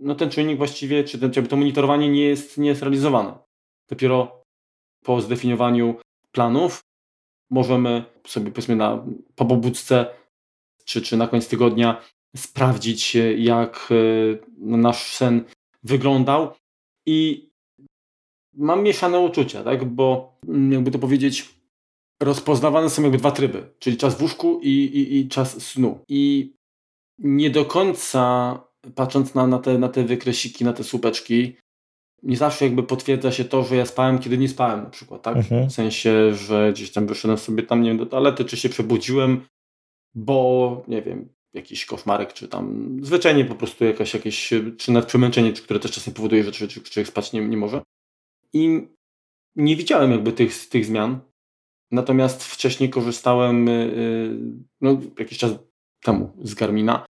no ten czujnik właściwie, czy ten, to monitorowanie nie jest, nie jest realizowane. Dopiero po zdefiniowaniu planów możemy sobie powiedzmy na, po pobudce czy, czy na koniec tygodnia sprawdzić, jak nasz sen wyglądał. I mam mieszane uczucia, tak? Bo jakby to powiedzieć, rozpoznawane są jakby dwa tryby, czyli czas w łóżku i, i, i czas snu. I nie do końca patrząc na, na, te, na te wykresiki, na te słupeczki, nie zawsze jakby potwierdza się to, że ja spałem, kiedy nie spałem na przykład, tak? Mhm. W sensie, że gdzieś tam wyszedłem sobie tam, nie wiem, do toalety, czy się przebudziłem, bo nie wiem, jakiś koszmarek, czy tam zwyczajnie po prostu jakaś, jakieś, czy nawet przemęczenie, które też czasem powoduje, że człowiek spać nie, nie może. I nie widziałem jakby tych, tych zmian. Natomiast wcześniej korzystałem no, jakiś czas temu z Garmina,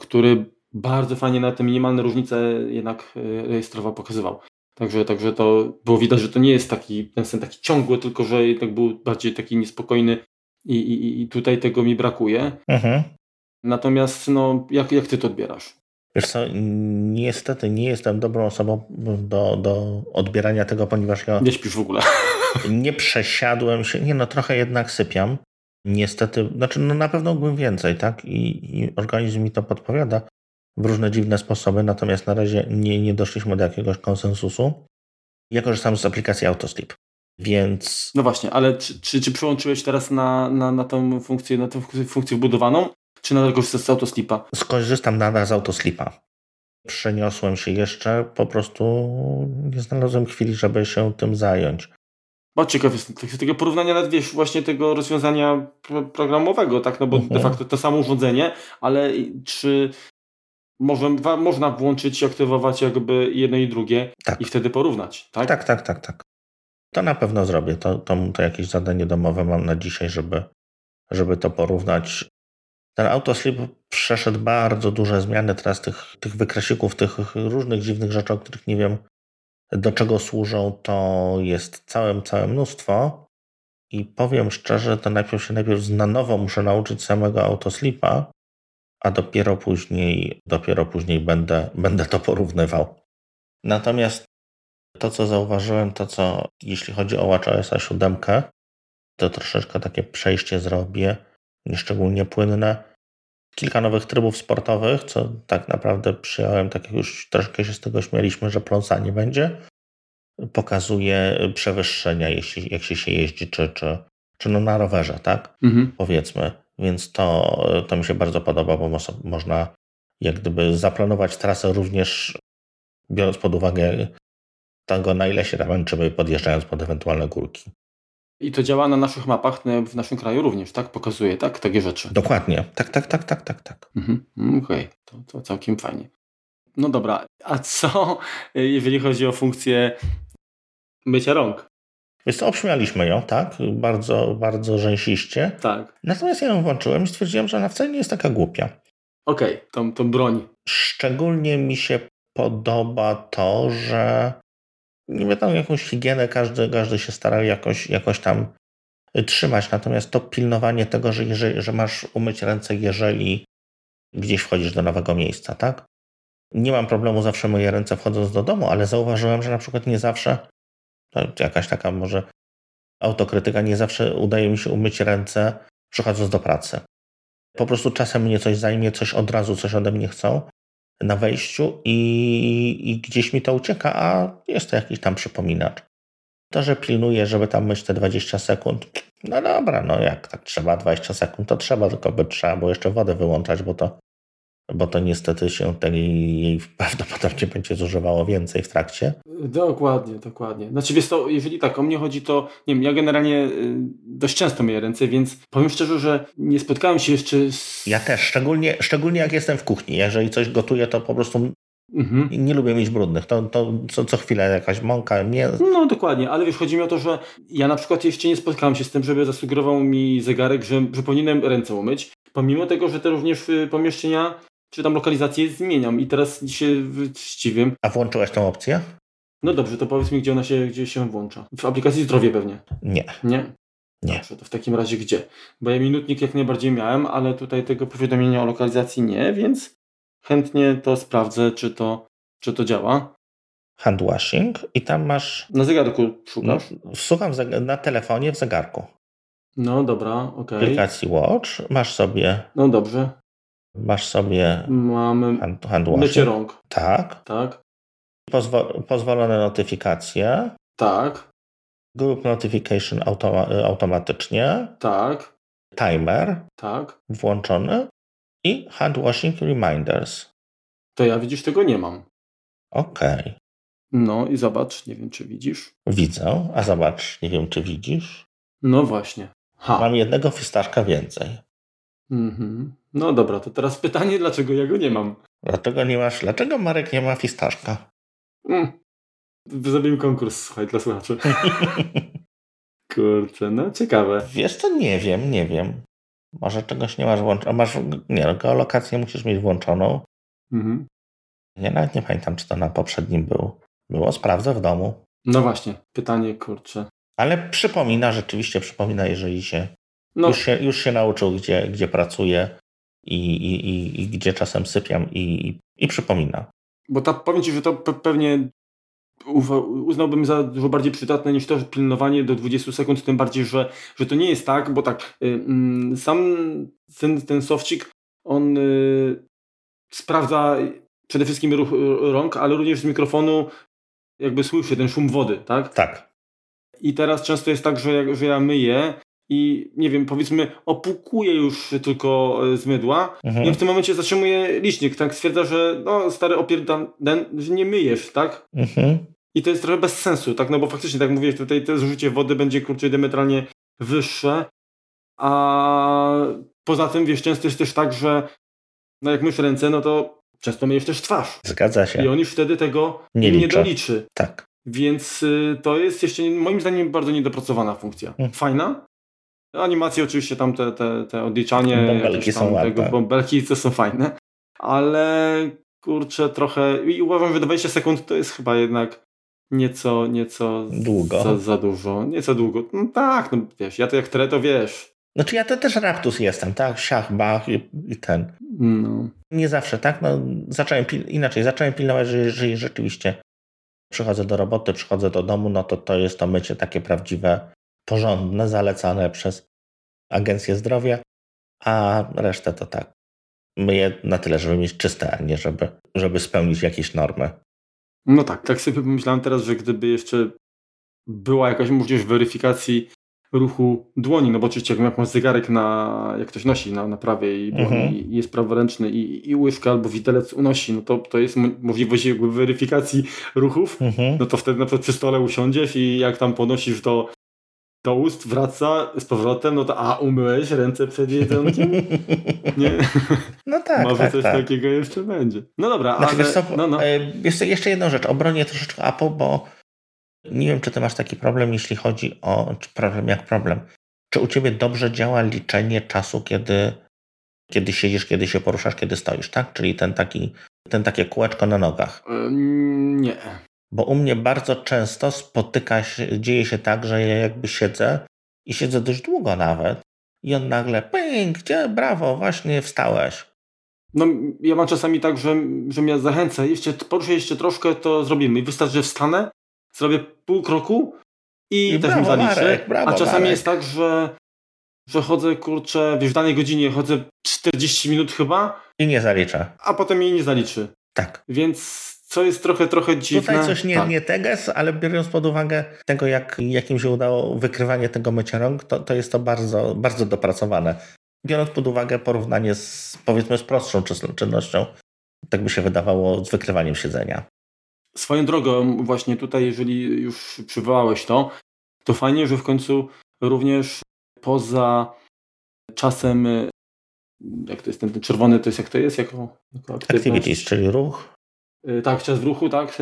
który bardzo fajnie na te minimalne różnice jednak rejestrował, pokazywał. Także, także to było widać, że to nie jest taki ten sen taki ciągły, tylko że jednak był bardziej taki niespokojny i, i, i tutaj tego mi brakuje. Mhm. Natomiast no, jak, jak ty to odbierasz? Wiesz co, niestety nie jestem dobrą osobą do, do odbierania tego, ponieważ ja... Nie śpisz w ogóle. Nie przesiadłem się, nie no trochę jednak sypiam. Niestety, znaczy no na pewno mógłbym więcej, tak? I, i organizm mi to podpowiada w różne dziwne sposoby, natomiast na razie nie, nie doszliśmy do jakiegoś konsensusu. Ja korzystam z aplikacji AutoSleep, więc... No właśnie, ale czy, czy, czy przyłączyłeś teraz na, na, na tą funkcję, na tę funkcję wbudowaną? Czy nadal korzystasz z AutoSleepa? Skorzystam nadal z AutoSleepa. Przeniosłem się jeszcze, po prostu nie znalazłem chwili, żeby się tym zająć. Bo ciekaw jest tego porównania nad, wiesz, właśnie tego rozwiązania pro- programowego, tak? No bo mhm. de facto to samo urządzenie, ale czy może, wa- można włączyć i aktywować jakby jedno i drugie tak. I wtedy porównać, tak? Tak, tak, tak, tak. To na pewno zrobię. To, to, to jakieś zadanie domowe mam na dzisiaj, żeby, żeby to porównać. Ten AutoSleep przeszedł bardzo duże zmiany teraz tych, tych wykresików, tych różnych dziwnych rzeczy, o których nie wiem do czego służą, to jest całe, całe mnóstwo i powiem szczerze, to najpierw się najpierw na nowo muszę nauczyć samego AutoSleepa, a dopiero później, dopiero później będę, będę to porównywał. Natomiast to, co zauważyłem, to co jeśli chodzi o watchOS siedem, to troszeczkę takie przejście zrobię, nieszczególnie płynne. Kilka nowych trybów sportowych, co tak naprawdę przyjąłem, tak jak już troszkę się z tego śmieliśmy, że pląsanie będzie. Pokazuje przewyższenia, jeśli, jak się, się jeździ, czy, czy, czy no na rowerze, tak? Mhm. Powiedzmy. Więc to, to mi się bardzo podoba, bo mo- można jak gdyby zaplanować trasę również biorąc pod uwagę tego, na ile się tam męczymy, podjeżdżając pod ewentualne górki. I to działa na naszych mapach, w naszym kraju również, tak? Pokazuje, tak? Takie rzeczy. Dokładnie. Tak, tak, tak, tak, tak, tak. Mhm. Okej, okay. to, to całkiem fajnie. No dobra, a co jeżeli chodzi o funkcję mycia rąk? Wiesz co, obśmialiśmy ją, tak? Bardzo, bardzo rzęsiście. Tak. Natomiast ja ją włączyłem i stwierdziłem, że ona wcale nie jest taka głupia. Okej, okay. tą, tą broń. Szczególnie mi się podoba to, że niby tam jakąś higienę, każdy, każdy się starał jakoś, jakoś tam trzymać, natomiast to pilnowanie tego, że, jeżeli, że masz umyć ręce, jeżeli gdzieś wchodzisz do nowego miejsca, tak? Nie mam problemu, zawsze myję ręce wchodząc do domu, ale zauważyłem, że na przykład nie zawsze, jakaś taka może autokrytyka, nie zawsze udaje mi się umyć ręce przychodząc do pracy. Po prostu czasem mnie coś zajmie, coś od razu, coś ode mnie chcą na wejściu i, i gdzieś mi to ucieka, a jest to jakiś tam przypominacz. To, że pilnuję, żeby tam myć te dwadzieścia sekund, no dobra, no jak tak trzeba dwadzieścia sekund, to trzeba, tylko by trzeba było jeszcze wodę wyłączać, bo to, bo to niestety się tej, jej prawdopodobnie będzie zużywało więcej w trakcie. Dokładnie, dokładnie. Znaczy wiesz co, jeżeli tak o mnie chodzi, to nie wiem, ja generalnie dość często myję ręce, więc powiem szczerze, że nie spotkałem się jeszcze z... Ja też, szczególnie, szczególnie jak jestem w kuchni. Jeżeli coś gotuję, to po prostu mhm. nie lubię mieć brudnych. To, to co, co chwilę jakaś mąka, mięso. No dokładnie, ale wiesz, chodzi mi o to, że ja na przykład jeszcze nie spotkałem się z tym, żeby zasugerował mi zegarek, że, że powinienem ręce umyć, pomimo tego, że te również pomieszczenia czy tam lokalizację zmieniam i teraz się zdziwiam. A włączyłeś tą opcję? No dobrze, to powiedz mi, gdzie ona się, gdzie się włącza. W aplikacji zdrowie pewnie. Nie. Nie? Nie. Dobrze, to w takim razie gdzie? Bo ja minutnik jak najbardziej miałem, ale tutaj tego powiadomienia o lokalizacji nie, więc chętnie to sprawdzę, czy to, czy to działa. Handwashing i tam masz... Na zegarku szukasz? No, słucham zag- na telefonie w zegarku. No dobra, okej. Okay. W aplikacji Watch masz sobie... No dobrze. Masz sobie... Mamy... Hand, handwashing. Mycie rąk. Tak. Tak. Pozwo- pozwolone notyfikacje. Tak. Group notification automa- automatycznie. Tak. Timer. Tak. Włączony. I handwashing reminders. To ja, widzisz, tego nie mam. Okej. Okay. No i zobacz, nie wiem, czy widzisz. Widzę, a zobacz, nie wiem, czy widzisz. No właśnie. Ha. Mam jednego fistaszka więcej. Mm-hmm. No dobra, to teraz pytanie, dlaczego ja go nie mam? Dlaczego nie masz? Dlaczego Marek nie ma fistaszka? Mm. Zrobimy konkurs, słuchaj, dla słuchaczy. Kurczę, no ciekawe. Wiesz co, nie wiem, nie wiem. Może czegoś nie masz włączonego. Masz, nie, no, geolokację musisz mieć włączoną. Mhm. Ja nawet nie pamiętam, czy to na poprzednim był. Było, sprawdzę w domu. No właśnie, pytanie, kurczę. Ale przypomina, rzeczywiście przypomina, jeżeli się... No. Już się, już się nauczył, gdzie, gdzie pracuję i, i, i, i gdzie czasem sypiam i, i, i przypomina. Bo ta, powiem Ci, że to pe- pewnie uznałbym za dużo bardziej przydatne niż to, że pilnowanie do dwudziestu sekund, tym bardziej, że, że to nie jest tak, bo tak y, y, sam ten, ten softcik, on y, sprawdza przede wszystkim ruch rąk, ale również z mikrofonu jakby słyszy ten szum wody, tak? Tak. I teraz często jest tak, że ja, że ja myję i nie wiem, powiedzmy opukuję już tylko z mydła mhm. i w tym momencie zatrzymuje licznik, tak? Stwierdza, że no stary opierdan, że nie myjesz, tak? Mhm. I to jest trochę bez sensu, tak? No bo faktycznie, tak mówię, tutaj to zużycie wody będzie, kurczę, diametralnie wyższe, a poza tym, wiesz, często jest też tak, że no jak mysz ręce, no to często myjesz też twarz. Zgadza się. I on już wtedy tego nie, nie doliczy. Tak. Więc y, to jest jeszcze, moim zdaniem, bardzo niedopracowana funkcja. Hmm. Fajna. Animacje oczywiście tam, te, te, te odliczanie. Bąbelki są ładne. Bąbelki to są fajne. Ale kurczę, trochę... I uważam, że dwadzieścia sekund to jest chyba jednak nieco, nieco... Długo. Za, za dużo. Nieco długo. No tak, no wiesz, ja to jak tyle, to wiesz. Znaczy ja to też raptus jestem, tak? Siach, bach i, i ten. No. Nie zawsze, tak? No, zacząłem pil- inaczej, zacząłem pilnować, że jeżeli rzeczywiście przychodzę do roboty, przychodzę do domu, no to to jest to mycie takie prawdziwe, porządne, zalecane przez Agencję Zdrowia, a resztę to tak. Myję na tyle, żeby mieć czyste, a nie żeby, żeby spełnić jakieś normy. No tak, tak sobie pomyślałem teraz, że gdyby jeszcze była jakaś możliwość weryfikacji ruchu dłoni, no bo oczywiście jak masz zegarek na, jak ktoś nosi na, na prawej i mhm. jest praworęczny i, i łyżka albo widelec unosi, no to, to jest możliwość jakby weryfikacji ruchów, mhm. no to wtedy na przykład przy stole usiądziesz i jak tam ponosisz do, do ust, wraca z powrotem, no to a, umyłeś ręce przed jedzonkiem? Nie? No tak, może tak, coś tak. takiego jeszcze będzie. No dobra, znaczy, ale... Co, no, no. Jeszcze, jeszcze jedną rzecz, obronię troszeczkę Apple, bo nie wiem, czy ty masz taki problem, jeśli chodzi o... Czy problem jak problem. Czy u ciebie dobrze działa liczenie czasu, kiedy, kiedy siedzisz, kiedy się poruszasz, kiedy stoisz, tak? Czyli ten taki, ten takie kółeczko na nogach. Nie. Bo u mnie bardzo często spotyka się, dzieje się tak, że ja jakby siedzę i siedzę dość długo nawet i on nagle ping, gdzie? Brawo, właśnie wstałeś. No ja mam czasami tak, że, że mnie zachęca. Jeszcze poruszę jeszcze troszkę, to zrobimy. I wystarczy, że wstanę, zrobię pół kroku i, I też mi zaliczy. A czasami Marek. Jest tak, że, że chodzę, kurczę, wiesz, w danej godzinie chodzę czterdzieści minut chyba. I nie zaliczę. A potem jej nie zaliczy. Tak. Więc co jest trochę, trochę dziwne. Tutaj coś nie, tak. nie teges, ale biorąc pod uwagę tego, jak, jak im się udało wykrywanie tego mycia rąk, to, to jest to bardzo, bardzo dopracowane. Biorąc pod uwagę porównanie z, powiedzmy, z prostszą czynnością, tak by się wydawało z wykrywaniem siedzenia. Swoją drogą właśnie tutaj, jeżeli już przywołałeś to, to fajnie, że w końcu również poza czasem, jak to jest, ten czerwony to jest, jak to jest? Jako, jako activities, czyli ruch. Tak, czas w ruchu, tak,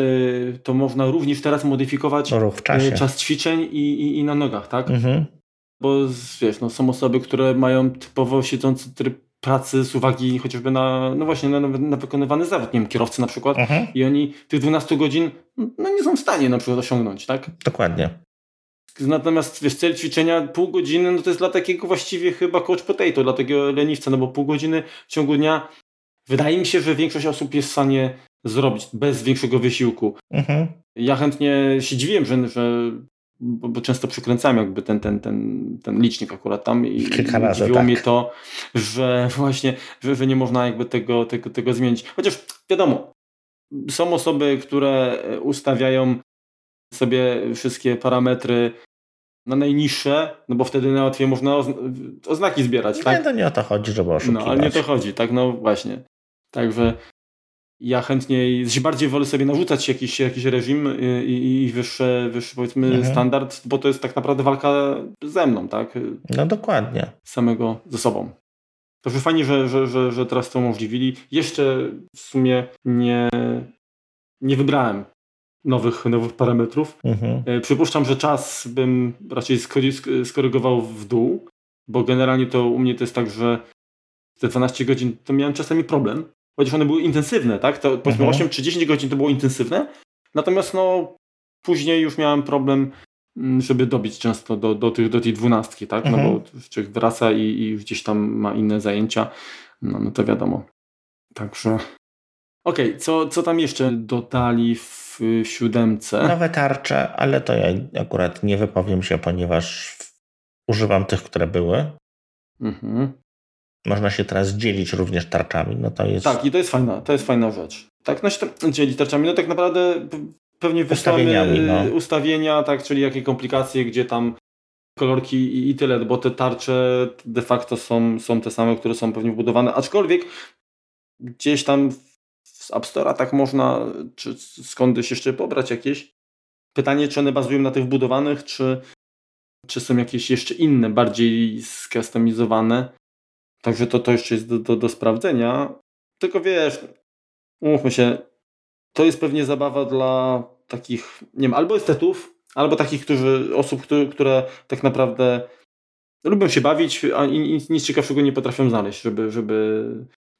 to można również teraz modyfikować ruch w czasie. Czas ćwiczeń i, i, i na nogach, tak? Mhm. Bo wiesz, no, są osoby, które mają typowo siedzący tryb pracy z uwagi chociażby na, no właśnie, na, na wykonywany zawód, nie wiem, kierowcy na przykład, mhm. i oni tych dwunastu godzin no nie są w stanie na przykład osiągnąć, tak? Dokładnie. Natomiast wiesz, cel ćwiczenia pół godziny, no to jest dla takiego właściwie chyba couch potato, dla takiego leniwca, no bo pół godziny w ciągu dnia wydaje mi się, że większość osób jest w stanie zrobić bez większego wysiłku. Mhm. Ja chętnie się dziwiłem, że, że bo, bo często przykręcam jakby ten, ten, ten, ten licznik akurat tam i kilka razy, dziwiło tak. mnie to, że właśnie, że, że nie można jakby tego, tego, tego zmienić. Chociaż wiadomo, są osoby, które ustawiają sobie wszystkie parametry na najniższe, no bo wtedy najłatwiej można oznaki zbierać, nie, tak? Nie, to nie o to chodzi, żeby oszukiwać. No, ale nie o to chodzi, tak? No właśnie. Także ja chętniej, bardziej wolę sobie narzucać jakiś, jakiś reżim i, i wyższe, wyższy, powiedzmy, mhm. standard, bo to jest tak naprawdę walka ze mną, tak? No dokładnie. Samego ze sobą. To że fajnie, że, że, że, że teraz to umożliwili. Jeszcze w sumie nie, nie wybrałem nowych, nowych parametrów. Mhm. Przypuszczam, że czas bym raczej skorygował w dół, bo generalnie to u mnie to jest tak, że te dwanaście godzin to miałem czasami problem, chociaż one były intensywne, tak? To powiedzmy mhm. osiem czy dziesięć godzin to było intensywne, natomiast no później już miałem problem, żeby dobić często do, do, tych, do tej dwunastki, tak? Mhm. No bo człowiek wraca i, i gdzieś tam ma inne zajęcia, no, no to wiadomo. Także okej, okay, co, co tam jeszcze dodali w siódemce? Nowe tarcze, ale to ja akurat nie wypowiem się, ponieważ używam tych, które były. Mhm. Można się teraz dzielić również tarczami. No to jest... Tak, i to jest fajna, to jest fajna rzecz. Tak, no się tam dzieli tarczami. No tak naprawdę pewnie wystawiamy no. ustawienia, tak, czyli jakie komplikacje, gdzie tam kolorki i, i tyle, bo te tarcze de facto są, są te same, które są pewnie wbudowane. Aczkolwiek gdzieś tam z App Store'a tak można, czy skądś jeszcze pobrać jakieś. Pytanie, czy one bazują na tych wbudowanych, czy, czy są jakieś jeszcze inne, bardziej skustomizowane. Także to, to jeszcze jest do, do, do sprawdzenia. Tylko wiesz, umówmy się, to jest pewnie zabawa dla takich, nie wiem, albo estetów, albo takich którzy, osób, które, które tak naprawdę lubią się bawić, a nic ciekawszego nie potrafią znaleźć, żeby, żeby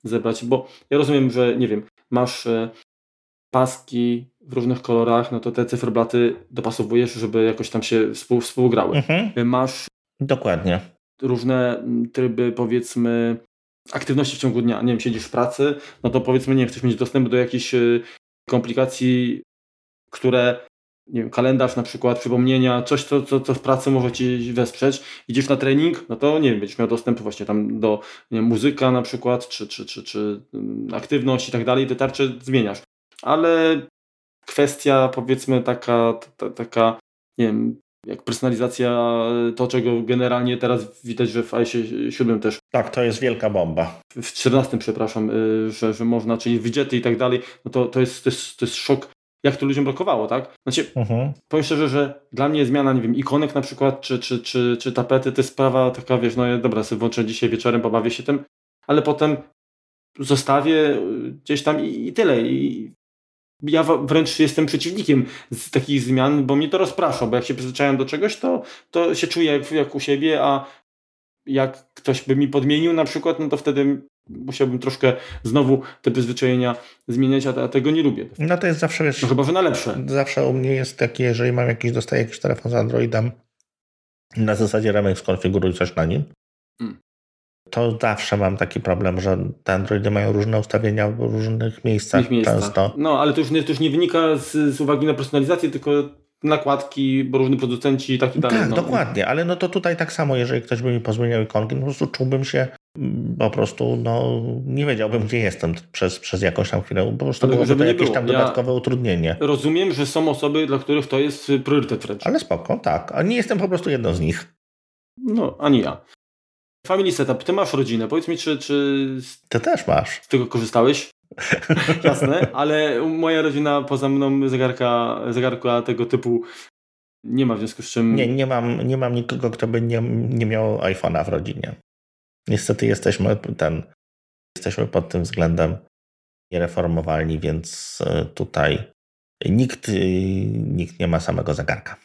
zebrać. Bo ja rozumiem, że nie wiem, masz paski w różnych kolorach, no to te cyfroblady dopasowujesz, żeby jakoś tam się współ, współgrały. Mhm. Masz... Dokładnie. Różne tryby, powiedzmy, aktywności w ciągu dnia. Nie wiem, siedzisz w pracy, no to powiedzmy, nie chcesz mieć dostępu do jakichś komplikacji, które, nie wiem, kalendarz na przykład, przypomnienia, coś, co, co, co w pracy może ci wesprzeć. Idziesz na trening, no to nie wiem, będziesz miał dostęp właśnie tam do nie wiem, muzyka na przykład, czy, czy, czy, czy aktywność i tak dalej, te tarcze zmieniasz. Ale kwestia, powiedzmy, taka, ta, taka, nie wiem, jak personalizacja to, czego generalnie teraz widać, że w iOS siedem też. Tak, to jest wielka bomba. W czternastym, przepraszam, że, że można, czyli widgety i tak dalej, no to, to, jest, to, jest, to jest szok, jak to ludziom brakowało, tak? Znaczy, mhm. powiem szczerze, że dla mnie zmiana, nie wiem, ikonek na przykład, czy, czy, czy, czy tapety, to jest sprawa taka, wiesz, no ja dobra, sobie włączę dzisiaj wieczorem, pobawię się tym, ale potem zostawię gdzieś tam i, i tyle, i ja wręcz jestem przeciwnikiem z takich zmian, bo mnie to rozprasza, bo jak się przyzwyczajam do czegoś, to, to się czuję jak, jak u siebie, a jak ktoś by mi podmienił na przykład, no to wtedy musiałbym troszkę znowu te przyzwyczajenia zmieniać, a, a tego nie lubię. No to jest zawsze... Wiesz, no chyba, że na lepsze. Zawsze u mnie jest takie, jeżeli mam jakiś, dostaję jakiś telefon z Androidem, na zasadzie Remek skonfiguruj coś na nim, hmm. to zawsze mam taki problem, że te Androidy mają różne ustawienia w różnych miejscach często. No, ale to już, to już nie wynika z, z uwagi na personalizację, tylko nakładki, bo różni producenci i tak dalej. Tak, no. Dokładnie, ale no to tutaj tak samo, jeżeli ktoś by mi pozmieniał ikonki, no po prostu czułbym się, po prostu no nie wiedziałbym, gdzie jestem przez, przez jakąś tam chwilę, po prostu byłoby to jakieś tam dodatkowe ja utrudnienie. Rozumiem, że są osoby, dla których to jest priorytet wręcz. Ale spoko, tak, a nie jestem po prostu jedną z nich. No, ani ja. Family Setup, ty masz rodzinę, powiedz mi, czy... czy ty też masz. Z tego korzystałeś? Jasne, ale moja rodzina poza mną zegarka, zegarka tego typu nie ma, w związku z czym... Nie, nie mam, nie mam nikogo, kto by nie, nie miał iPhone'a w rodzinie. Niestety jesteśmy, ten, jesteśmy pod tym względem niereformowalni, więc tutaj nikt, nikt nie ma samego zegarka.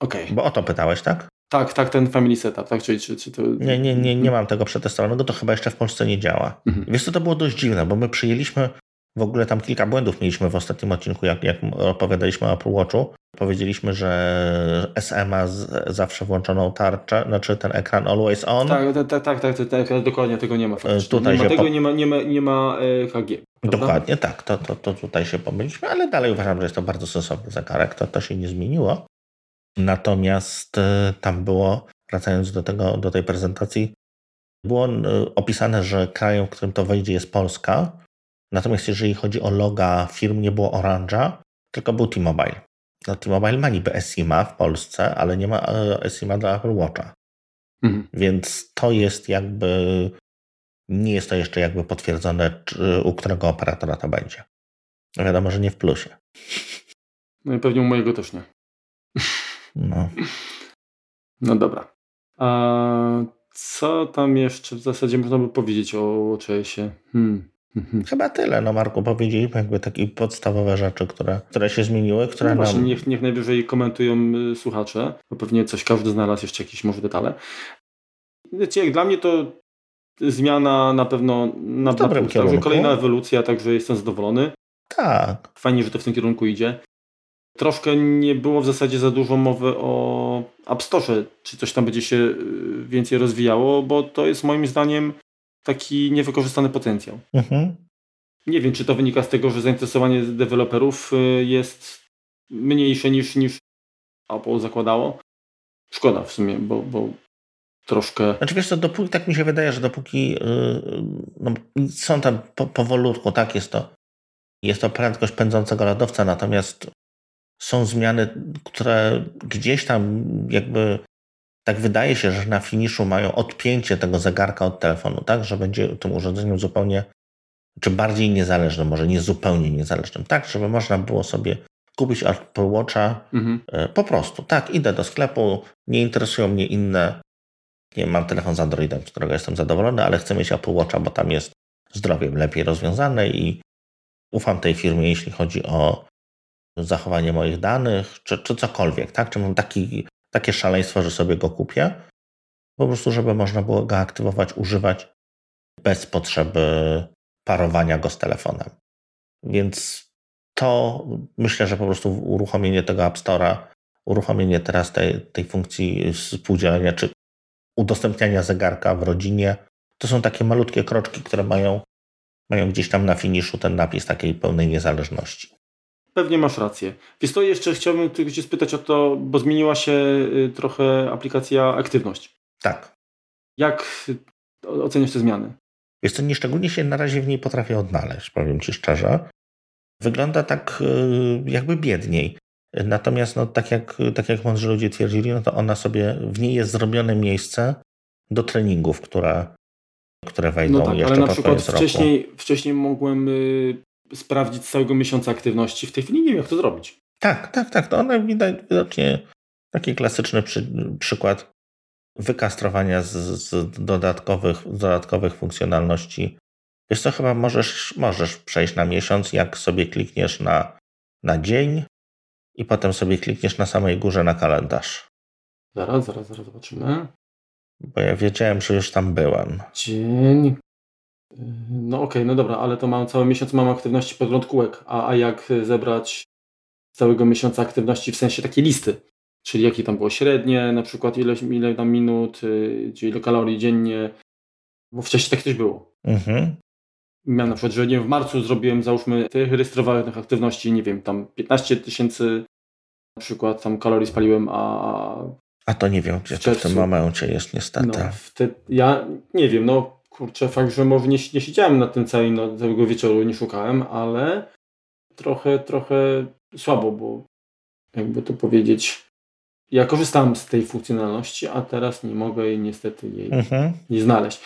Okej. Okay. Bo o to pytałeś, tak? Tak, tak, ten family setup, tak? Czyli, czy, czy to... Nie, nie, nie, nie mam tego przetestowanego, to chyba jeszcze w Polsce nie działa. Mhm. Wiesz co, to było dość dziwne, bo my przyjęliśmy, w ogóle tam kilka błędów mieliśmy w ostatnim odcinku, jak, jak opowiadaliśmy o Apple Watchu. Powiedzieliśmy, że S M ma z, zawsze włączoną tarczę, znaczy ten ekran always on. Tak, tak, tak, tak, tak dokładnie tego nie ma faktycznie. Tutaj nie ma tego, po... nie ma, nie ma, nie ma H G. Prawda? Dokładnie tak, to, to, to tutaj się pomyliśmy, ale dalej uważam, że jest to bardzo sensowny zegarek, to, to się nie zmieniło. Natomiast tam było, wracając do tego, do tej prezentacji, było opisane, że krajem, w którym to wejdzie, jest Polska. Natomiast jeżeli chodzi o loga firm, nie było Orange'a, tylko był T-Mobile. No, T-Mobile ma niby eSIM-a w Polsce, ale nie ma eSIM-a dla Apple Watcha. Mhm. Więc to jest jakby, nie jest to jeszcze jakby potwierdzone, czy, u którego operatora to będzie. No wiadomo, że nie w Plusie. No i pewnie u mojego też nie. No, no dobra. A co tam jeszcze w zasadzie można by powiedzieć o WatchOSie? Hmm. Chyba tyle, no Marku, powiedzieliśmy jakby takie podstawowe rzeczy, które, które się zmieniły, które no właśnie, nam... niech, niech najwyżej komentują słuchacze, bo pewnie coś każdy znalazł, jeszcze jakieś może detale. Wiecie, jak dla mnie to zmiana na pewno na dobrym plus, kierunku. Także kolejna ewolucja, także jestem zadowolony. Tak. Fajnie, że to w tym kierunku idzie. Troszkę nie było w zasadzie za dużo mowy o App Store, czy coś tam będzie się więcej rozwijało, bo to jest moim zdaniem taki niewykorzystany potencjał. Mhm. Nie wiem, czy to wynika z tego, że zainteresowanie deweloperów jest mniejsze niż, niż Apple zakładało. Szkoda w sumie, bo, bo troszkę... Znaczy wiesz co, dopóki, tak mi się wydaje, że dopóki yy, no, są tam po, powolutku, tak, jest to, jest to prędkość pędzącego lodowca, natomiast są zmiany, które gdzieś tam jakby... Tak wydaje się, że na finiszu mają odpięcie tego zegarka od telefonu, tak, że będzie tym urządzeniem zupełnie, czy bardziej niezależnym, może nie zupełnie niezależnym, tak, żeby można było sobie kupić Apple Watcha mhm. po prostu, tak, idę do sklepu, nie interesują mnie inne, nie mam telefon z Androidem, z którego jestem zadowolony, ale chcę mieć Apple Watcha, bo tam jest zdrowiem lepiej rozwiązane i ufam tej firmie, jeśli chodzi o zachowanie moich danych, czy, czy cokolwiek, tak, czy mam taki Takie szaleństwo, że sobie go kupię, po prostu żeby można było go aktywować, używać bez potrzeby parowania go z telefonem. Więc to myślę, że po prostu uruchomienie tego App Store'a, uruchomienie teraz tej, tej funkcji współdzielenia czy udostępniania zegarka w rodzinie, to są takie malutkie kroczki, które mają, mają gdzieś tam na finiszu ten napis takiej pełnej niezależności. Pewnie masz rację. Wiesz co, jeszcze chciałbym tylko Cię spytać o to, bo zmieniła się trochę aplikacja Aktywność. Tak. Jak oceniasz te zmiany? Wiesz co, nie szczególnie się na razie w niej potrafię odnaleźć, powiem Ci szczerze. Wygląda tak jakby biedniej. Natomiast no, tak jak, tak jak mądrzy ludzie twierdzili, no to ona sobie, w niej jest zrobione miejsce do treningów, które, które wejdą no tak, jeszcze ale na pod przykład koniec wcześniej, roku. Wcześniej mogłem... Y- sprawdzić całego miesiąca aktywności. W tej chwili nie wiem, jak to zrobić. Tak, tak, tak. To one widać widocznie taki klasyczny przy, przykład wykastrowania z, z dodatkowych, dodatkowych funkcjonalności. Wiesz co, chyba możesz, możesz przejść na miesiąc, jak sobie klikniesz na, na dzień i potem sobie klikniesz na samej górze na kalendarz. Zaraz, zaraz, zaraz zobaczymy. Bo ja wiedziałem, że już tam byłem. Dzień... No okej, okay, no dobra, ale to mam cały miesiąc, mam aktywności podgląd kółek, a, a jak zebrać całego miesiąca aktywności w sensie takiej listy, czyli jakie tam było średnie, na przykład ile, ile tam minut, czy ile kalorii dziennie, bo wcześniej tak też było. Mhm. Miałem na przykład, że nie wiem, w marcu zrobiłem załóżmy tych rejestrowanych aktywności, nie wiem, tam piętnaście tysięcy na przykład tam kalorii spaliłem, a... A to nie wiem, gdzie to w tym momencie jest niestety. No, wtedy, ja nie wiem, no kurczę, fakt, że może nie, nie siedziałem na tym całym, no, całego wieczoru, nie szukałem, ale trochę, trochę słabo, bo jakby to powiedzieć, ja korzystałem z tej funkcjonalności, a teraz nie mogę jej niestety jej mhm. nie znaleźć.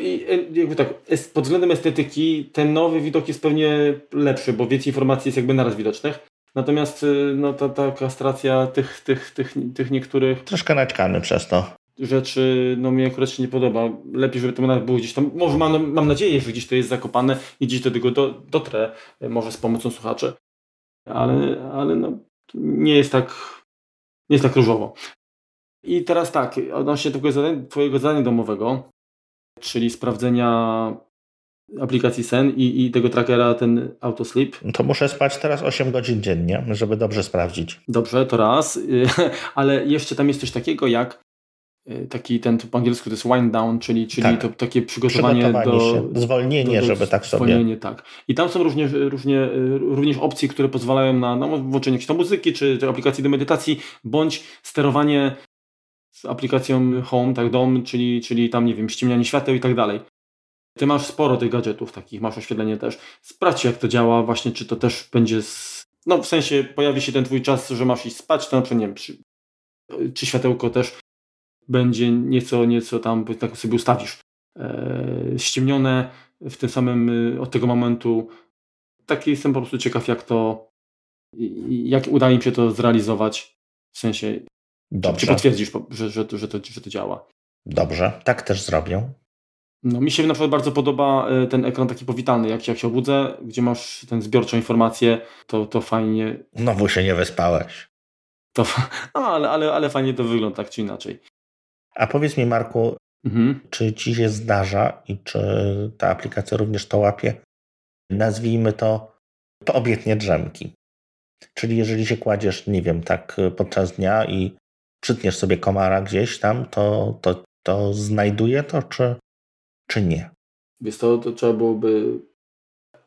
I, jakby tak, pod względem estetyki ten nowy widok jest pewnie lepszy, bo więcej informacji jest jakby naraz widocznych. Natomiast no, ta, ta kastracja tych, tych, tych, tych niektórych... Troszkę naćkany przez to. Rzeczy, no mi akurat się nie podoba. Lepiej, żeby to nawet było gdzieś tam. Może mam, mam nadzieję, że gdzieś to jest zakopane i gdzieś do tego do, dotrę, może z pomocą słuchaczy. Ale, ale no, nie jest tak nie jest tak różowo. I teraz tak, odnośnie tego zadania, twojego zadania domowego, czyli sprawdzenia aplikacji sen i, i tego trackera, ten AutoSleep. To muszę spać teraz osiem godzin dziennie, żeby dobrze sprawdzić. Dobrze, to raz, ale jeszcze tam jest coś takiego jak taki ten, po angielsku to jest wind down, czyli, czyli tak. to takie przygotowanie do... się. Zwolnienie, do, do, żeby tak sobie... Zwolnienie, tak. I tam są również, również, również opcje, które pozwalają na, na włączenie jakiejś muzyki, czy, czy aplikacji do medytacji, bądź sterowanie z aplikacją Home, tak, dom, czyli, czyli tam, nie wiem, ściemnianie świateł i tak dalej. Ty masz sporo tych gadżetów takich, masz oświetlenie też. Sprawdź, jak to działa właśnie, czy to też będzie... Z... No, w sensie pojawi się ten twój czas, że masz iść spać, to na przykład, nie wiem, czy, czy światełko też będzie nieco, nieco tam, tak sobie ustawisz, e, ściemnione w tym samym, od tego momentu. Taki jestem po prostu ciekaw, jak to, jak uda im się to zrealizować, w sensie, dobrze. Czy potwierdzisz, że, że, że, to, że to działa. Dobrze, tak też zrobię. No, mi się na przykład bardzo podoba ten ekran taki powitalny, jak się, jak się obudzę, gdzie masz tę zbiorczą informację, to, to fajnie... Znowu się nie wyspałeś. To, no, ale, ale, ale fajnie to wygląda, tak czy inaczej. A powiedz mi, Marku, mhm. czy ci się zdarza i czy ta aplikacja również to łapie? Nazwijmy to poobjednie drzemki. Czyli jeżeli się kładziesz, nie wiem, tak podczas dnia i przytniesz sobie komara gdzieś tam, to, to, to znajduje to, czy, czy nie? Wiesz co, to trzeba byłoby...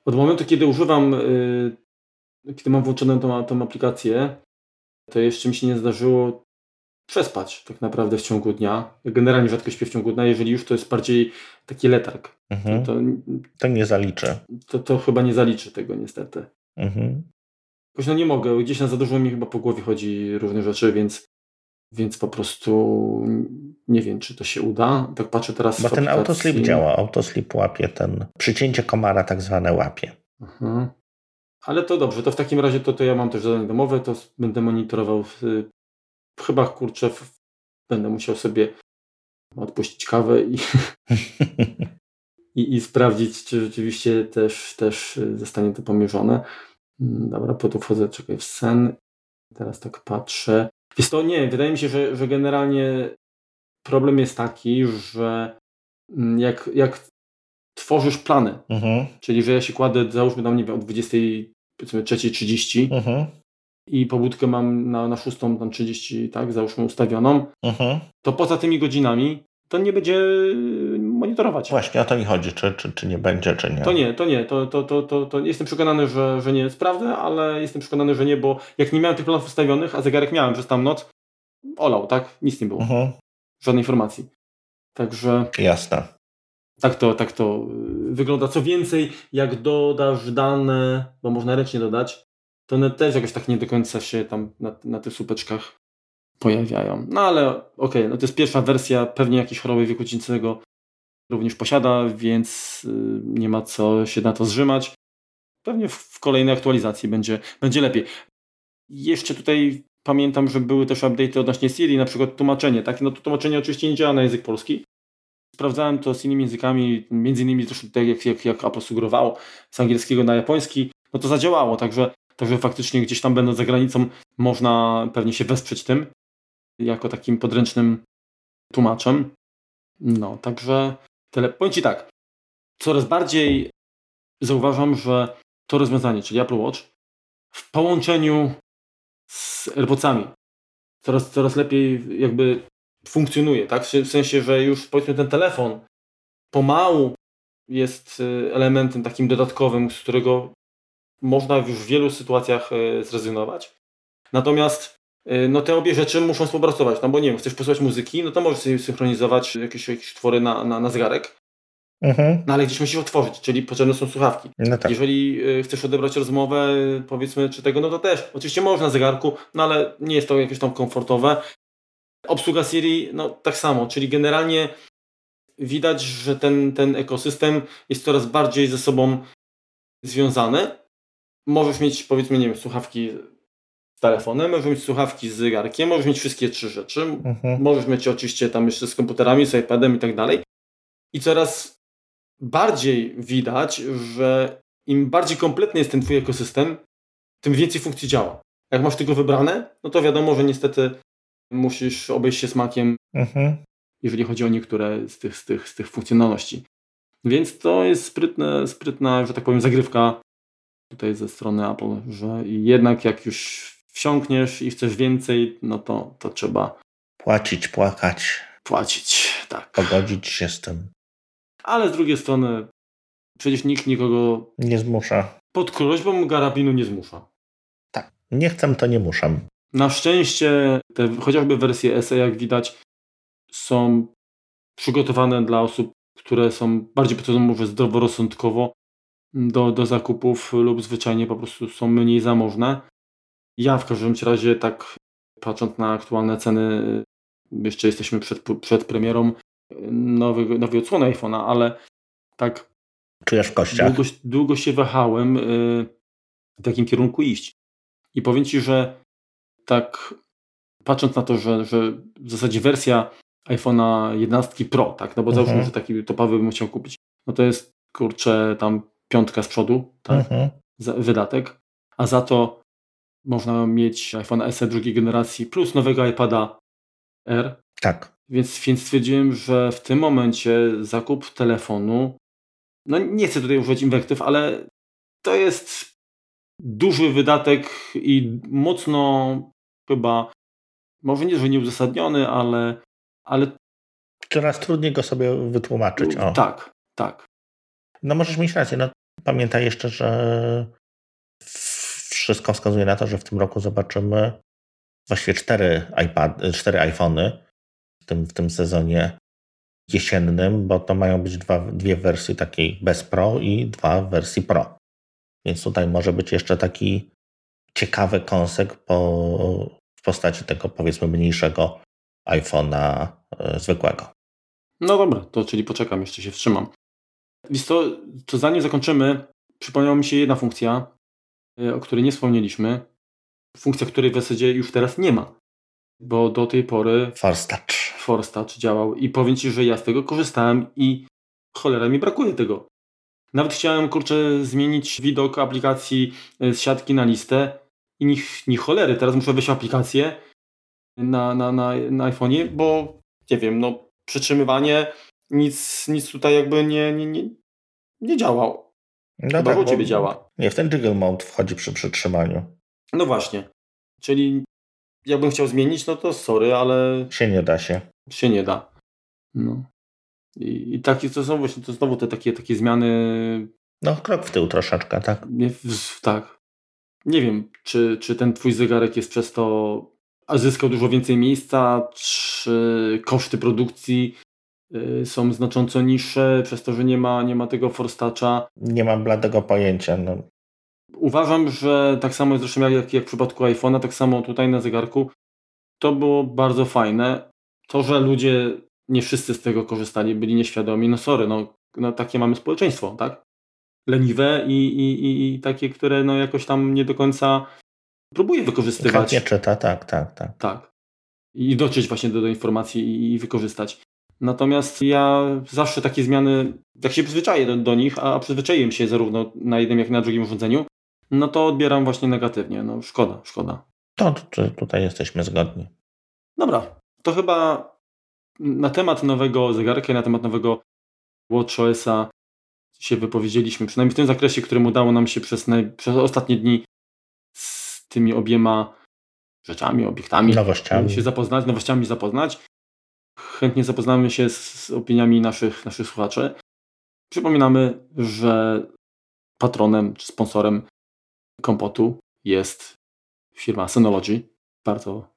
Od momentu, kiedy używam, yy, kiedy mam włączoną tą, tą aplikację, to jeszcze mi się nie zdarzyło przespać tak naprawdę w ciągu dnia. Generalnie rzadko śpię w ciągu dnia. Jeżeli już, to jest bardziej taki letarg. Mhm. To, to, to nie zaliczę. To, to chyba nie zaliczy tego niestety. Mhm. Jakoś no nie mogę. Gdzieś na za dużo mi chyba po głowie chodzi różne rzeczy, więc, więc po prostu nie wiem, czy to się uda. Tak patrzę teraz. Bo ten AutoSleep działa. AutoSleep łapie ten... Przycięcie komara tak zwane łapie. Mhm. Ale to dobrze. To w takim razie to, to ja mam też zadanie domowe. To będę monitorował... W, Chyba, kurczę, będę musiał sobie odpuścić kawę i, i, i sprawdzić, czy rzeczywiście też, też zostanie to pomierzone. Dobra, po to wchodzę, czekaj, w sen. Teraz tak patrzę. Wiesz to nie, wydaje mi się, że, że generalnie problem jest taki, że jak, jak tworzysz plany, mhm. czyli że ja się kładę, załóżmy tam, nie wiem, o dwudziestej trzeciej trzydzieści, mhm. i pobudkę mam na, na szóstą, tam trzydzieści, tak, załóżmy ustawioną, uh-huh. to poza tymi godzinami to nie będzie monitorować. Właśnie, o to mi chodzi, czy, czy, czy nie będzie, czy nie. To nie, to nie, to, to, to, to, to jestem przekonany, że, że nie sprawdzę, ale jestem przekonany, że nie, bo jak nie miałem tych planów ustawionych, a zegarek miałem przez tam noc, olał, tak, nic nie było, uh-huh. żadnej informacji. Także... Jasne. Tak to, tak to wygląda. Co więcej, jak dodasz dane, bo można ręcznie dodać, to one też jakoś tak nie do końca się tam na, na tych słupeczkach pojawiają. No ale okej, okay, no to jest pierwsza wersja, pewnie jakiś choroby wieku dziecięcego również posiada, więc yy, nie ma co się na to zrzymać. Pewnie w, w kolejnej aktualizacji będzie, będzie lepiej. Jeszcze tutaj pamiętam, że były też update'y odnośnie Siri, na przykład tłumaczenie, tak? No to tłumaczenie oczywiście nie działa na język polski. Sprawdzałem to z innymi językami, między innymi zresztą tak jak, jak, jak Apple sugerowało, z angielskiego na japoński, no to zadziałało, także Także faktycznie gdzieś tam będąc za granicą można pewnie się wesprzeć tym jako takim podręcznym tłumaczem. No, także tyle. Powiem Ci tak, coraz bardziej zauważam, że to rozwiązanie, czyli Apple Watch w połączeniu z AirPodsami coraz, coraz lepiej jakby funkcjonuje, tak? W sensie, że już powiedzmy ten telefon pomału jest elementem takim dodatkowym, z którego można już w wielu sytuacjach zrezygnować. Natomiast no, te obie rzeczy muszą współpracować, no bo nie wiem, chcesz posłuchać muzyki, no to możesz sobie synchronizować jakieś, jakieś utwory na, na, na zegarek, mhm. no ale gdzieś musisz otworzyć, czyli potrzebne są słuchawki. No tak. Jeżeli chcesz odebrać rozmowę, powiedzmy, czy tego, no to też. Oczywiście możesz na zegarku, no ale nie jest to jakieś tam komfortowe. Obsługa Siri, no tak samo, czyli generalnie widać, że ten, ten ekosystem jest coraz bardziej ze sobą związany. Możesz mieć, powiedzmy, nie wiem, słuchawki z telefonem, możesz mieć słuchawki z zegarkiem, możesz mieć wszystkie trzy rzeczy, mhm. możesz mieć oczywiście tam jeszcze z komputerami, z iPadem i tak dalej. I coraz bardziej widać, że im bardziej kompletny jest ten twój ekosystem, tym więcej funkcji działa. Jak masz tego wybrane, no to wiadomo, że niestety musisz obejść się smakiem, mhm. jeżeli chodzi o niektóre z tych, z tych, z tych funkcjonalności. Więc to jest sprytne, sprytna, że tak powiem, zagrywka tutaj ze strony Apple, że jednak jak już wsiąkniesz i chcesz więcej, no to, to trzeba płacić, płakać. Płacić, tak. Pogodzić się z tym. Ale z drugiej strony przecież nikt nikogo nie zmusza. Pod groźbą karabinu nie zmusza. Tak, nie chcę, to nie muszę. Na szczęście te chociażby wersje S E, jak widać, są przygotowane dla osób, które są bardziej podchodzą, mówię, zdroworozsądkowo do, do zakupów lub zwyczajnie po prostu są mniej zamożne. Ja w każdym razie, tak patrząc na aktualne ceny, jeszcze jesteśmy przed, przed premierą nowej, nowej odsłony iPhone'a, ale tak czujesz w kościach. Długo, długo się wahałem yy, w jakim kierunku iść. I powiem Ci, że tak patrząc na to, że, że w zasadzie wersja iPhone'a jedenaście Pro, tak, no bo mhm. załóżmy, że taki topowy bym chciał kupić, no to jest, kurczę, tam piątka z przodu, tak, mhm. za, wydatek, a za to można mieć iPhone S E drugiej generacji plus nowego iPada R. Tak. Więc, więc stwierdziłem, że w tym momencie zakup telefonu, no nie chcę tutaj użyć inwektyw, ale to jest duży wydatek i mocno chyba, może nie, że nieuzasadniony, ale... ale... Coraz trudniej go sobie wytłumaczyć. O. Tak, tak. No możesz mieć rację. No, pamiętaj jeszcze, że wszystko wskazuje na to, że w tym roku zobaczymy właściwie cztery iPady, cztery iPhony w tym, w tym sezonie jesiennym, bo to mają być dwa, dwie wersje takiej bez Pro i dwa wersji Pro. Więc tutaj może być jeszcze taki ciekawy kąsek po, w postaci tego, powiedzmy, mniejszego iPhone'a y, zwykłego. No dobra, to czyli poczekam, jeszcze się wstrzymam. Więc to, to zanim zakończymy, przypomniała mi się jedna funkcja, o której nie wspomnieliśmy. Funkcja, której w zasadzie już teraz nie ma. Bo do tej pory Force Touch. Force Touch działał i powiem Ci, że ja z tego korzystałem i cholera mi brakuje tego. Nawet chciałem, kurczę, zmienić widok aplikacji z siatki na listę i ni, ni cholery. Teraz muszę wejść w aplikację na, na, na, na iPhone'ie, bo nie wiem, no przytrzymywanie nic, nic tutaj jakby nie, nie, nie, nie działało. No chyba tak, u Ciebie działa. Nie, w ten jiggle mode wchodzi przy przytrzymaniu. No właśnie. Czyli jakbym chciał zmienić, no to sorry, ale... Się nie da się. Się nie da. No. I, i takie to są właśnie, to znowu te takie, takie zmiany... No krok w tył troszeczkę, tak? Nie, w, tak. Nie wiem, czy, czy ten Twój zegarek jest przez to... A zyskał dużo więcej miejsca, czy koszty produkcji... są znacząco niższe, przez to, że nie ma, nie ma tego Force Toucha. Nie mam bladego pojęcia. No. Uważam, że tak samo zresztą jak, jak w przypadku iPhone'a, tak samo tutaj na zegarku. To było bardzo fajne. To, że ludzie, nie wszyscy z tego korzystali, byli nieświadomi, no sorry, no, no takie mamy społeczeństwo, tak? Leniwe i, i, i, i takie, które no jakoś tam nie do końca próbuje wykorzystywać. Chętnie czyta, tak, tak, tak. Tak. I dotrzeć właśnie do, do informacji i, i wykorzystać. Natomiast ja zawsze takie zmiany, jak się przyzwyczaję do, do nich, a przyzwyczaiłem się zarówno na jednym, jak i na drugim urządzeniu, no to odbieram właśnie negatywnie. No szkoda, szkoda. To, to tutaj jesteśmy zgodni. Dobra, to chyba na temat nowego zegarka i na temat nowego watchOS'a się wypowiedzieliśmy. Przynajmniej w tym zakresie, którym udało nam się przez, naj... przez ostatnie dni z tymi obiema rzeczami, obiektami, nowościami się zapoznać, nowościami zapoznać. Chętnie zapoznamy się z opiniami naszych, naszych słuchaczy. Przypominamy, że patronem czy sponsorem Kompotu jest firma Synology. Bardzo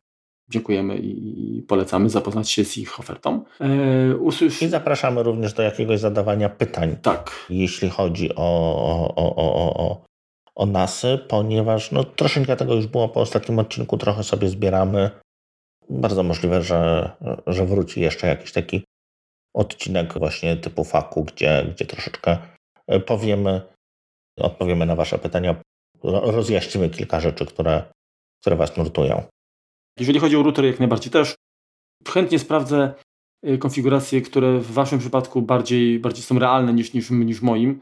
dziękujemy i polecamy zapoznać się z ich ofertą. Eee, usłysz... I zapraszamy również do jakiegoś zadawania pytań, tak. Jeśli chodzi o, o, o, o, o, o nasy, ponieważ no, troszeczkę tego już było po ostatnim odcinku, trochę sobie zbieramy. Bardzo możliwe, że, że wróci jeszcze jakiś taki odcinek właśnie typu faku, gdzie, gdzie troszeczkę powiemy, odpowiemy na Wasze pytania, rozjaśnimy kilka rzeczy, które, które Was nurtują. Jeżeli chodzi o router, jak najbardziej też, chętnie sprawdzę konfiguracje, które w Waszym przypadku bardziej, bardziej są realne niż, niż, niż moim,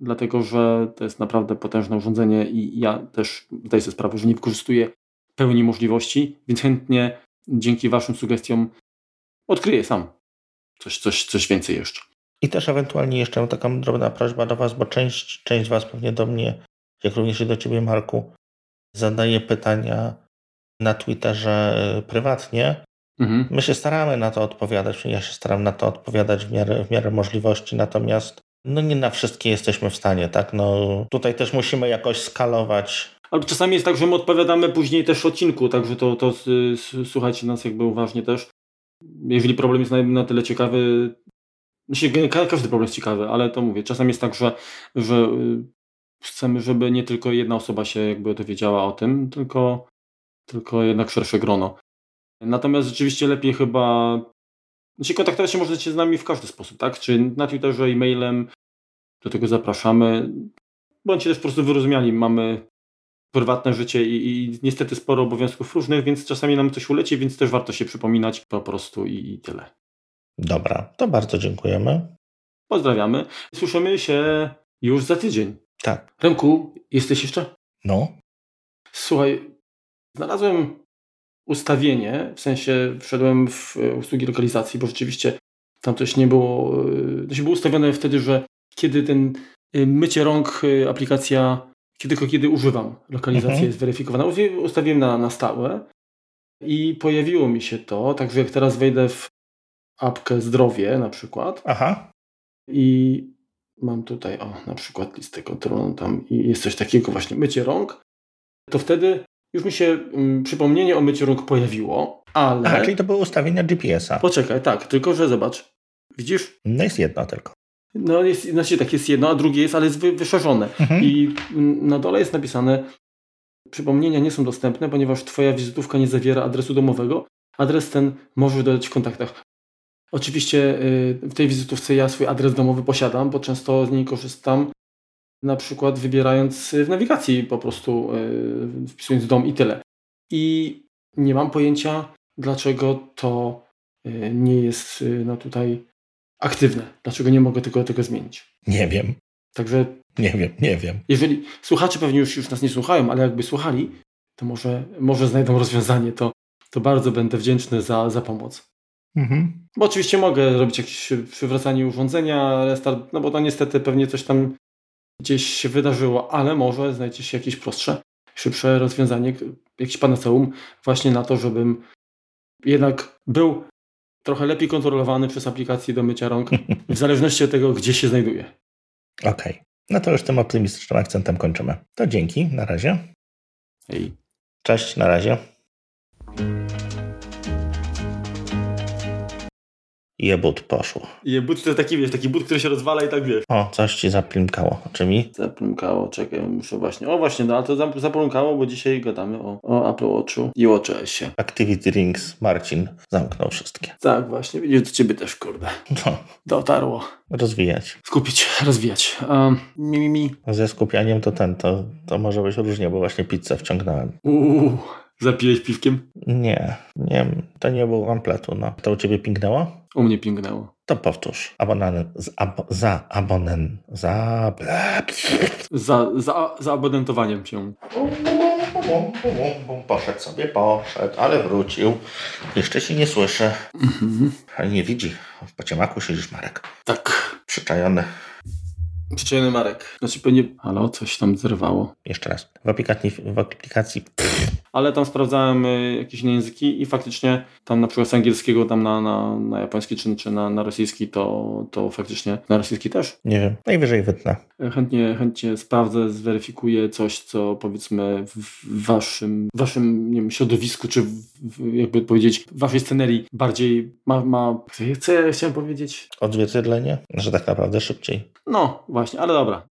dlatego że to jest naprawdę potężne urządzenie i ja też zdaję sobie sprawę, że nie wykorzystuję pełni możliwości, więc chętnie dzięki waszym sugestiom odkryję sam coś, coś, coś więcej jeszcze. I też ewentualnie jeszcze taka drobna prośba do was, bo część, część z was pewnie do mnie, jak również i do ciebie, Marku, zadaje pytania na Twitterze prywatnie. Mhm. My się staramy na to odpowiadać, ja się staram na to odpowiadać w miarę, w miarę możliwości, natomiast no nie na wszystkie jesteśmy w stanie, tak? No tutaj też musimy jakoś skalować. Ale czasami jest tak, że my odpowiadamy później też w odcinku, także to, to słuchajcie nas jakby uważnie też. Jeżeli problem jest na, na tyle ciekawy, ka- każdy problem jest ciekawy, ale to mówię, czasami jest tak, że, że chcemy, żeby nie tylko jedna osoba się jakby dowiedziała o tym, tylko, tylko jednak szersze grono. Natomiast rzeczywiście lepiej chyba... Znaczy kontaktować się możecie z nami w każdy sposób, tak? Czy na Twitterze, e-mailem, do tego zapraszamy. Bądźcie też po prostu wyrozumiali, mamy prywatne życie i, i niestety sporo obowiązków różnych, więc czasami nam coś uleci, więc też warto się przypominać po prostu i, i tyle. Dobra, to bardzo dziękujemy. Pozdrawiamy. Słyszymy się już za tydzień. Tak. Remku, jesteś jeszcze? No. Słuchaj, znalazłem ustawienie, w sensie wszedłem w usługi lokalizacji, bo rzeczywiście tam coś nie było, to się było ustawione wtedy, że kiedy ten mycie rąk aplikacja, tylko kiedy używam, lokalizacja mhm. jest weryfikowana. Ustawiłem na, na stałe i pojawiło mi się to, także jak teraz wejdę w apkę zdrowie na przykład. Aha. I mam tutaj, o, na przykład listę kontrolną tam i jest coś takiego właśnie, mycie rąk, to wtedy już mi się um, przypomnienie o myciu rąk pojawiło, ale... Aha, czyli to były ustawienia G P S a. Poczekaj, tak, tylko że zobacz. Widzisz? No jest jedno tylko. No jest, znaczy tak, jest jedno, a drugie jest, ale jest wy, wyszerzone. Mhm. I m, na dole jest napisane, przypomnienia nie są dostępne, ponieważ twoja wizytówka nie zawiera adresu domowego. Adres ten możesz dodać w kontaktach. Oczywiście y, w tej wizytówce ja swój adres domowy posiadam, bo często z niej korzystam. Na przykład wybierając w nawigacji po prostu, yy, wpisując dom i tyle. I nie mam pojęcia, dlaczego to yy, nie jest yy, no tutaj aktywne. Dlaczego nie mogę tego, tego zmienić. Nie wiem. Także... Nie wiem, nie wiem. Jeżeli słuchacze pewnie już, już nas nie słuchają, ale jakby słuchali, to może, może znajdą rozwiązanie. To, to bardzo będę wdzięczny za, za pomoc. Mhm. Bo oczywiście mogę robić jakieś przywracanie urządzenia, restart, no bo to niestety pewnie coś tam gdzieś się wydarzyło, ale może znajdzie się jakieś prostsze, szybsze rozwiązanie, jakiś panaceum właśnie na to, żebym jednak był trochę lepiej kontrolowany przez aplikację do mycia rąk, w zależności od tego, gdzie się znajduje. Okej. Okay. No to już tym optymistycznym akcentem kończymy. To dzięki, na razie. Hej. Cześć, na razie. Jebut poszło. Jebut to jest taki, wiesz, taki but, który się rozwala i tak, wiesz. O, coś ci zaplimkało. Czy mi? Zaplimkało, czekaj, muszę właśnie. O, właśnie, no, ale to zaplimkało, bo dzisiaj gadamy o, o Apple Watchu i watchOS-ie. Activity Rings, Marcin zamknął wszystkie. Tak, właśnie, widzisz, do ciebie też, kurde. No. Dotarło. Rozwijać. Skupić, rozwijać. Um, mi, mi, mi. Ze skupianiem to ten, to, to może być różnie, bo właśnie pizzę wciągnąłem. Uuu. Zapiłeś piwkiem? Nie, nie, to nie był ampletu, no. To u ciebie pingnęło? U mnie pingnęło. To powtórz. Abonent, z abo, za abonent, za... za... Za za abonentowaniem się. Poszedł sobie, poszedł, ale wrócił. Jeszcze się nie słyszy. Mhm. Ale nie widzi. Po ciemaku siedzisz, Marek. Tak. Przyczajony. Przyczajony Marek. Znaczy pewnie... Halo, coś tam zerwało. Jeszcze raz. W aplikacji... W aplikacji... Ale tam sprawdzałem y, jakieś inne języki i faktycznie tam na przykład z angielskiego tam na, na, na japoński czy, czy na, na rosyjski to, to faktycznie na rosyjski też. Nie wiem, najwyżej wytnę. Chętnie, chętnie sprawdzę, zweryfikuję coś, co powiedzmy w waszym, waszym nie wiem, środowisku, czy w, w, jakby powiedzieć w waszej scenerii bardziej ma, ma co ja chciałem powiedzieć? Odzwierciedlenie? Że tak naprawdę szybciej. No właśnie, ale dobra.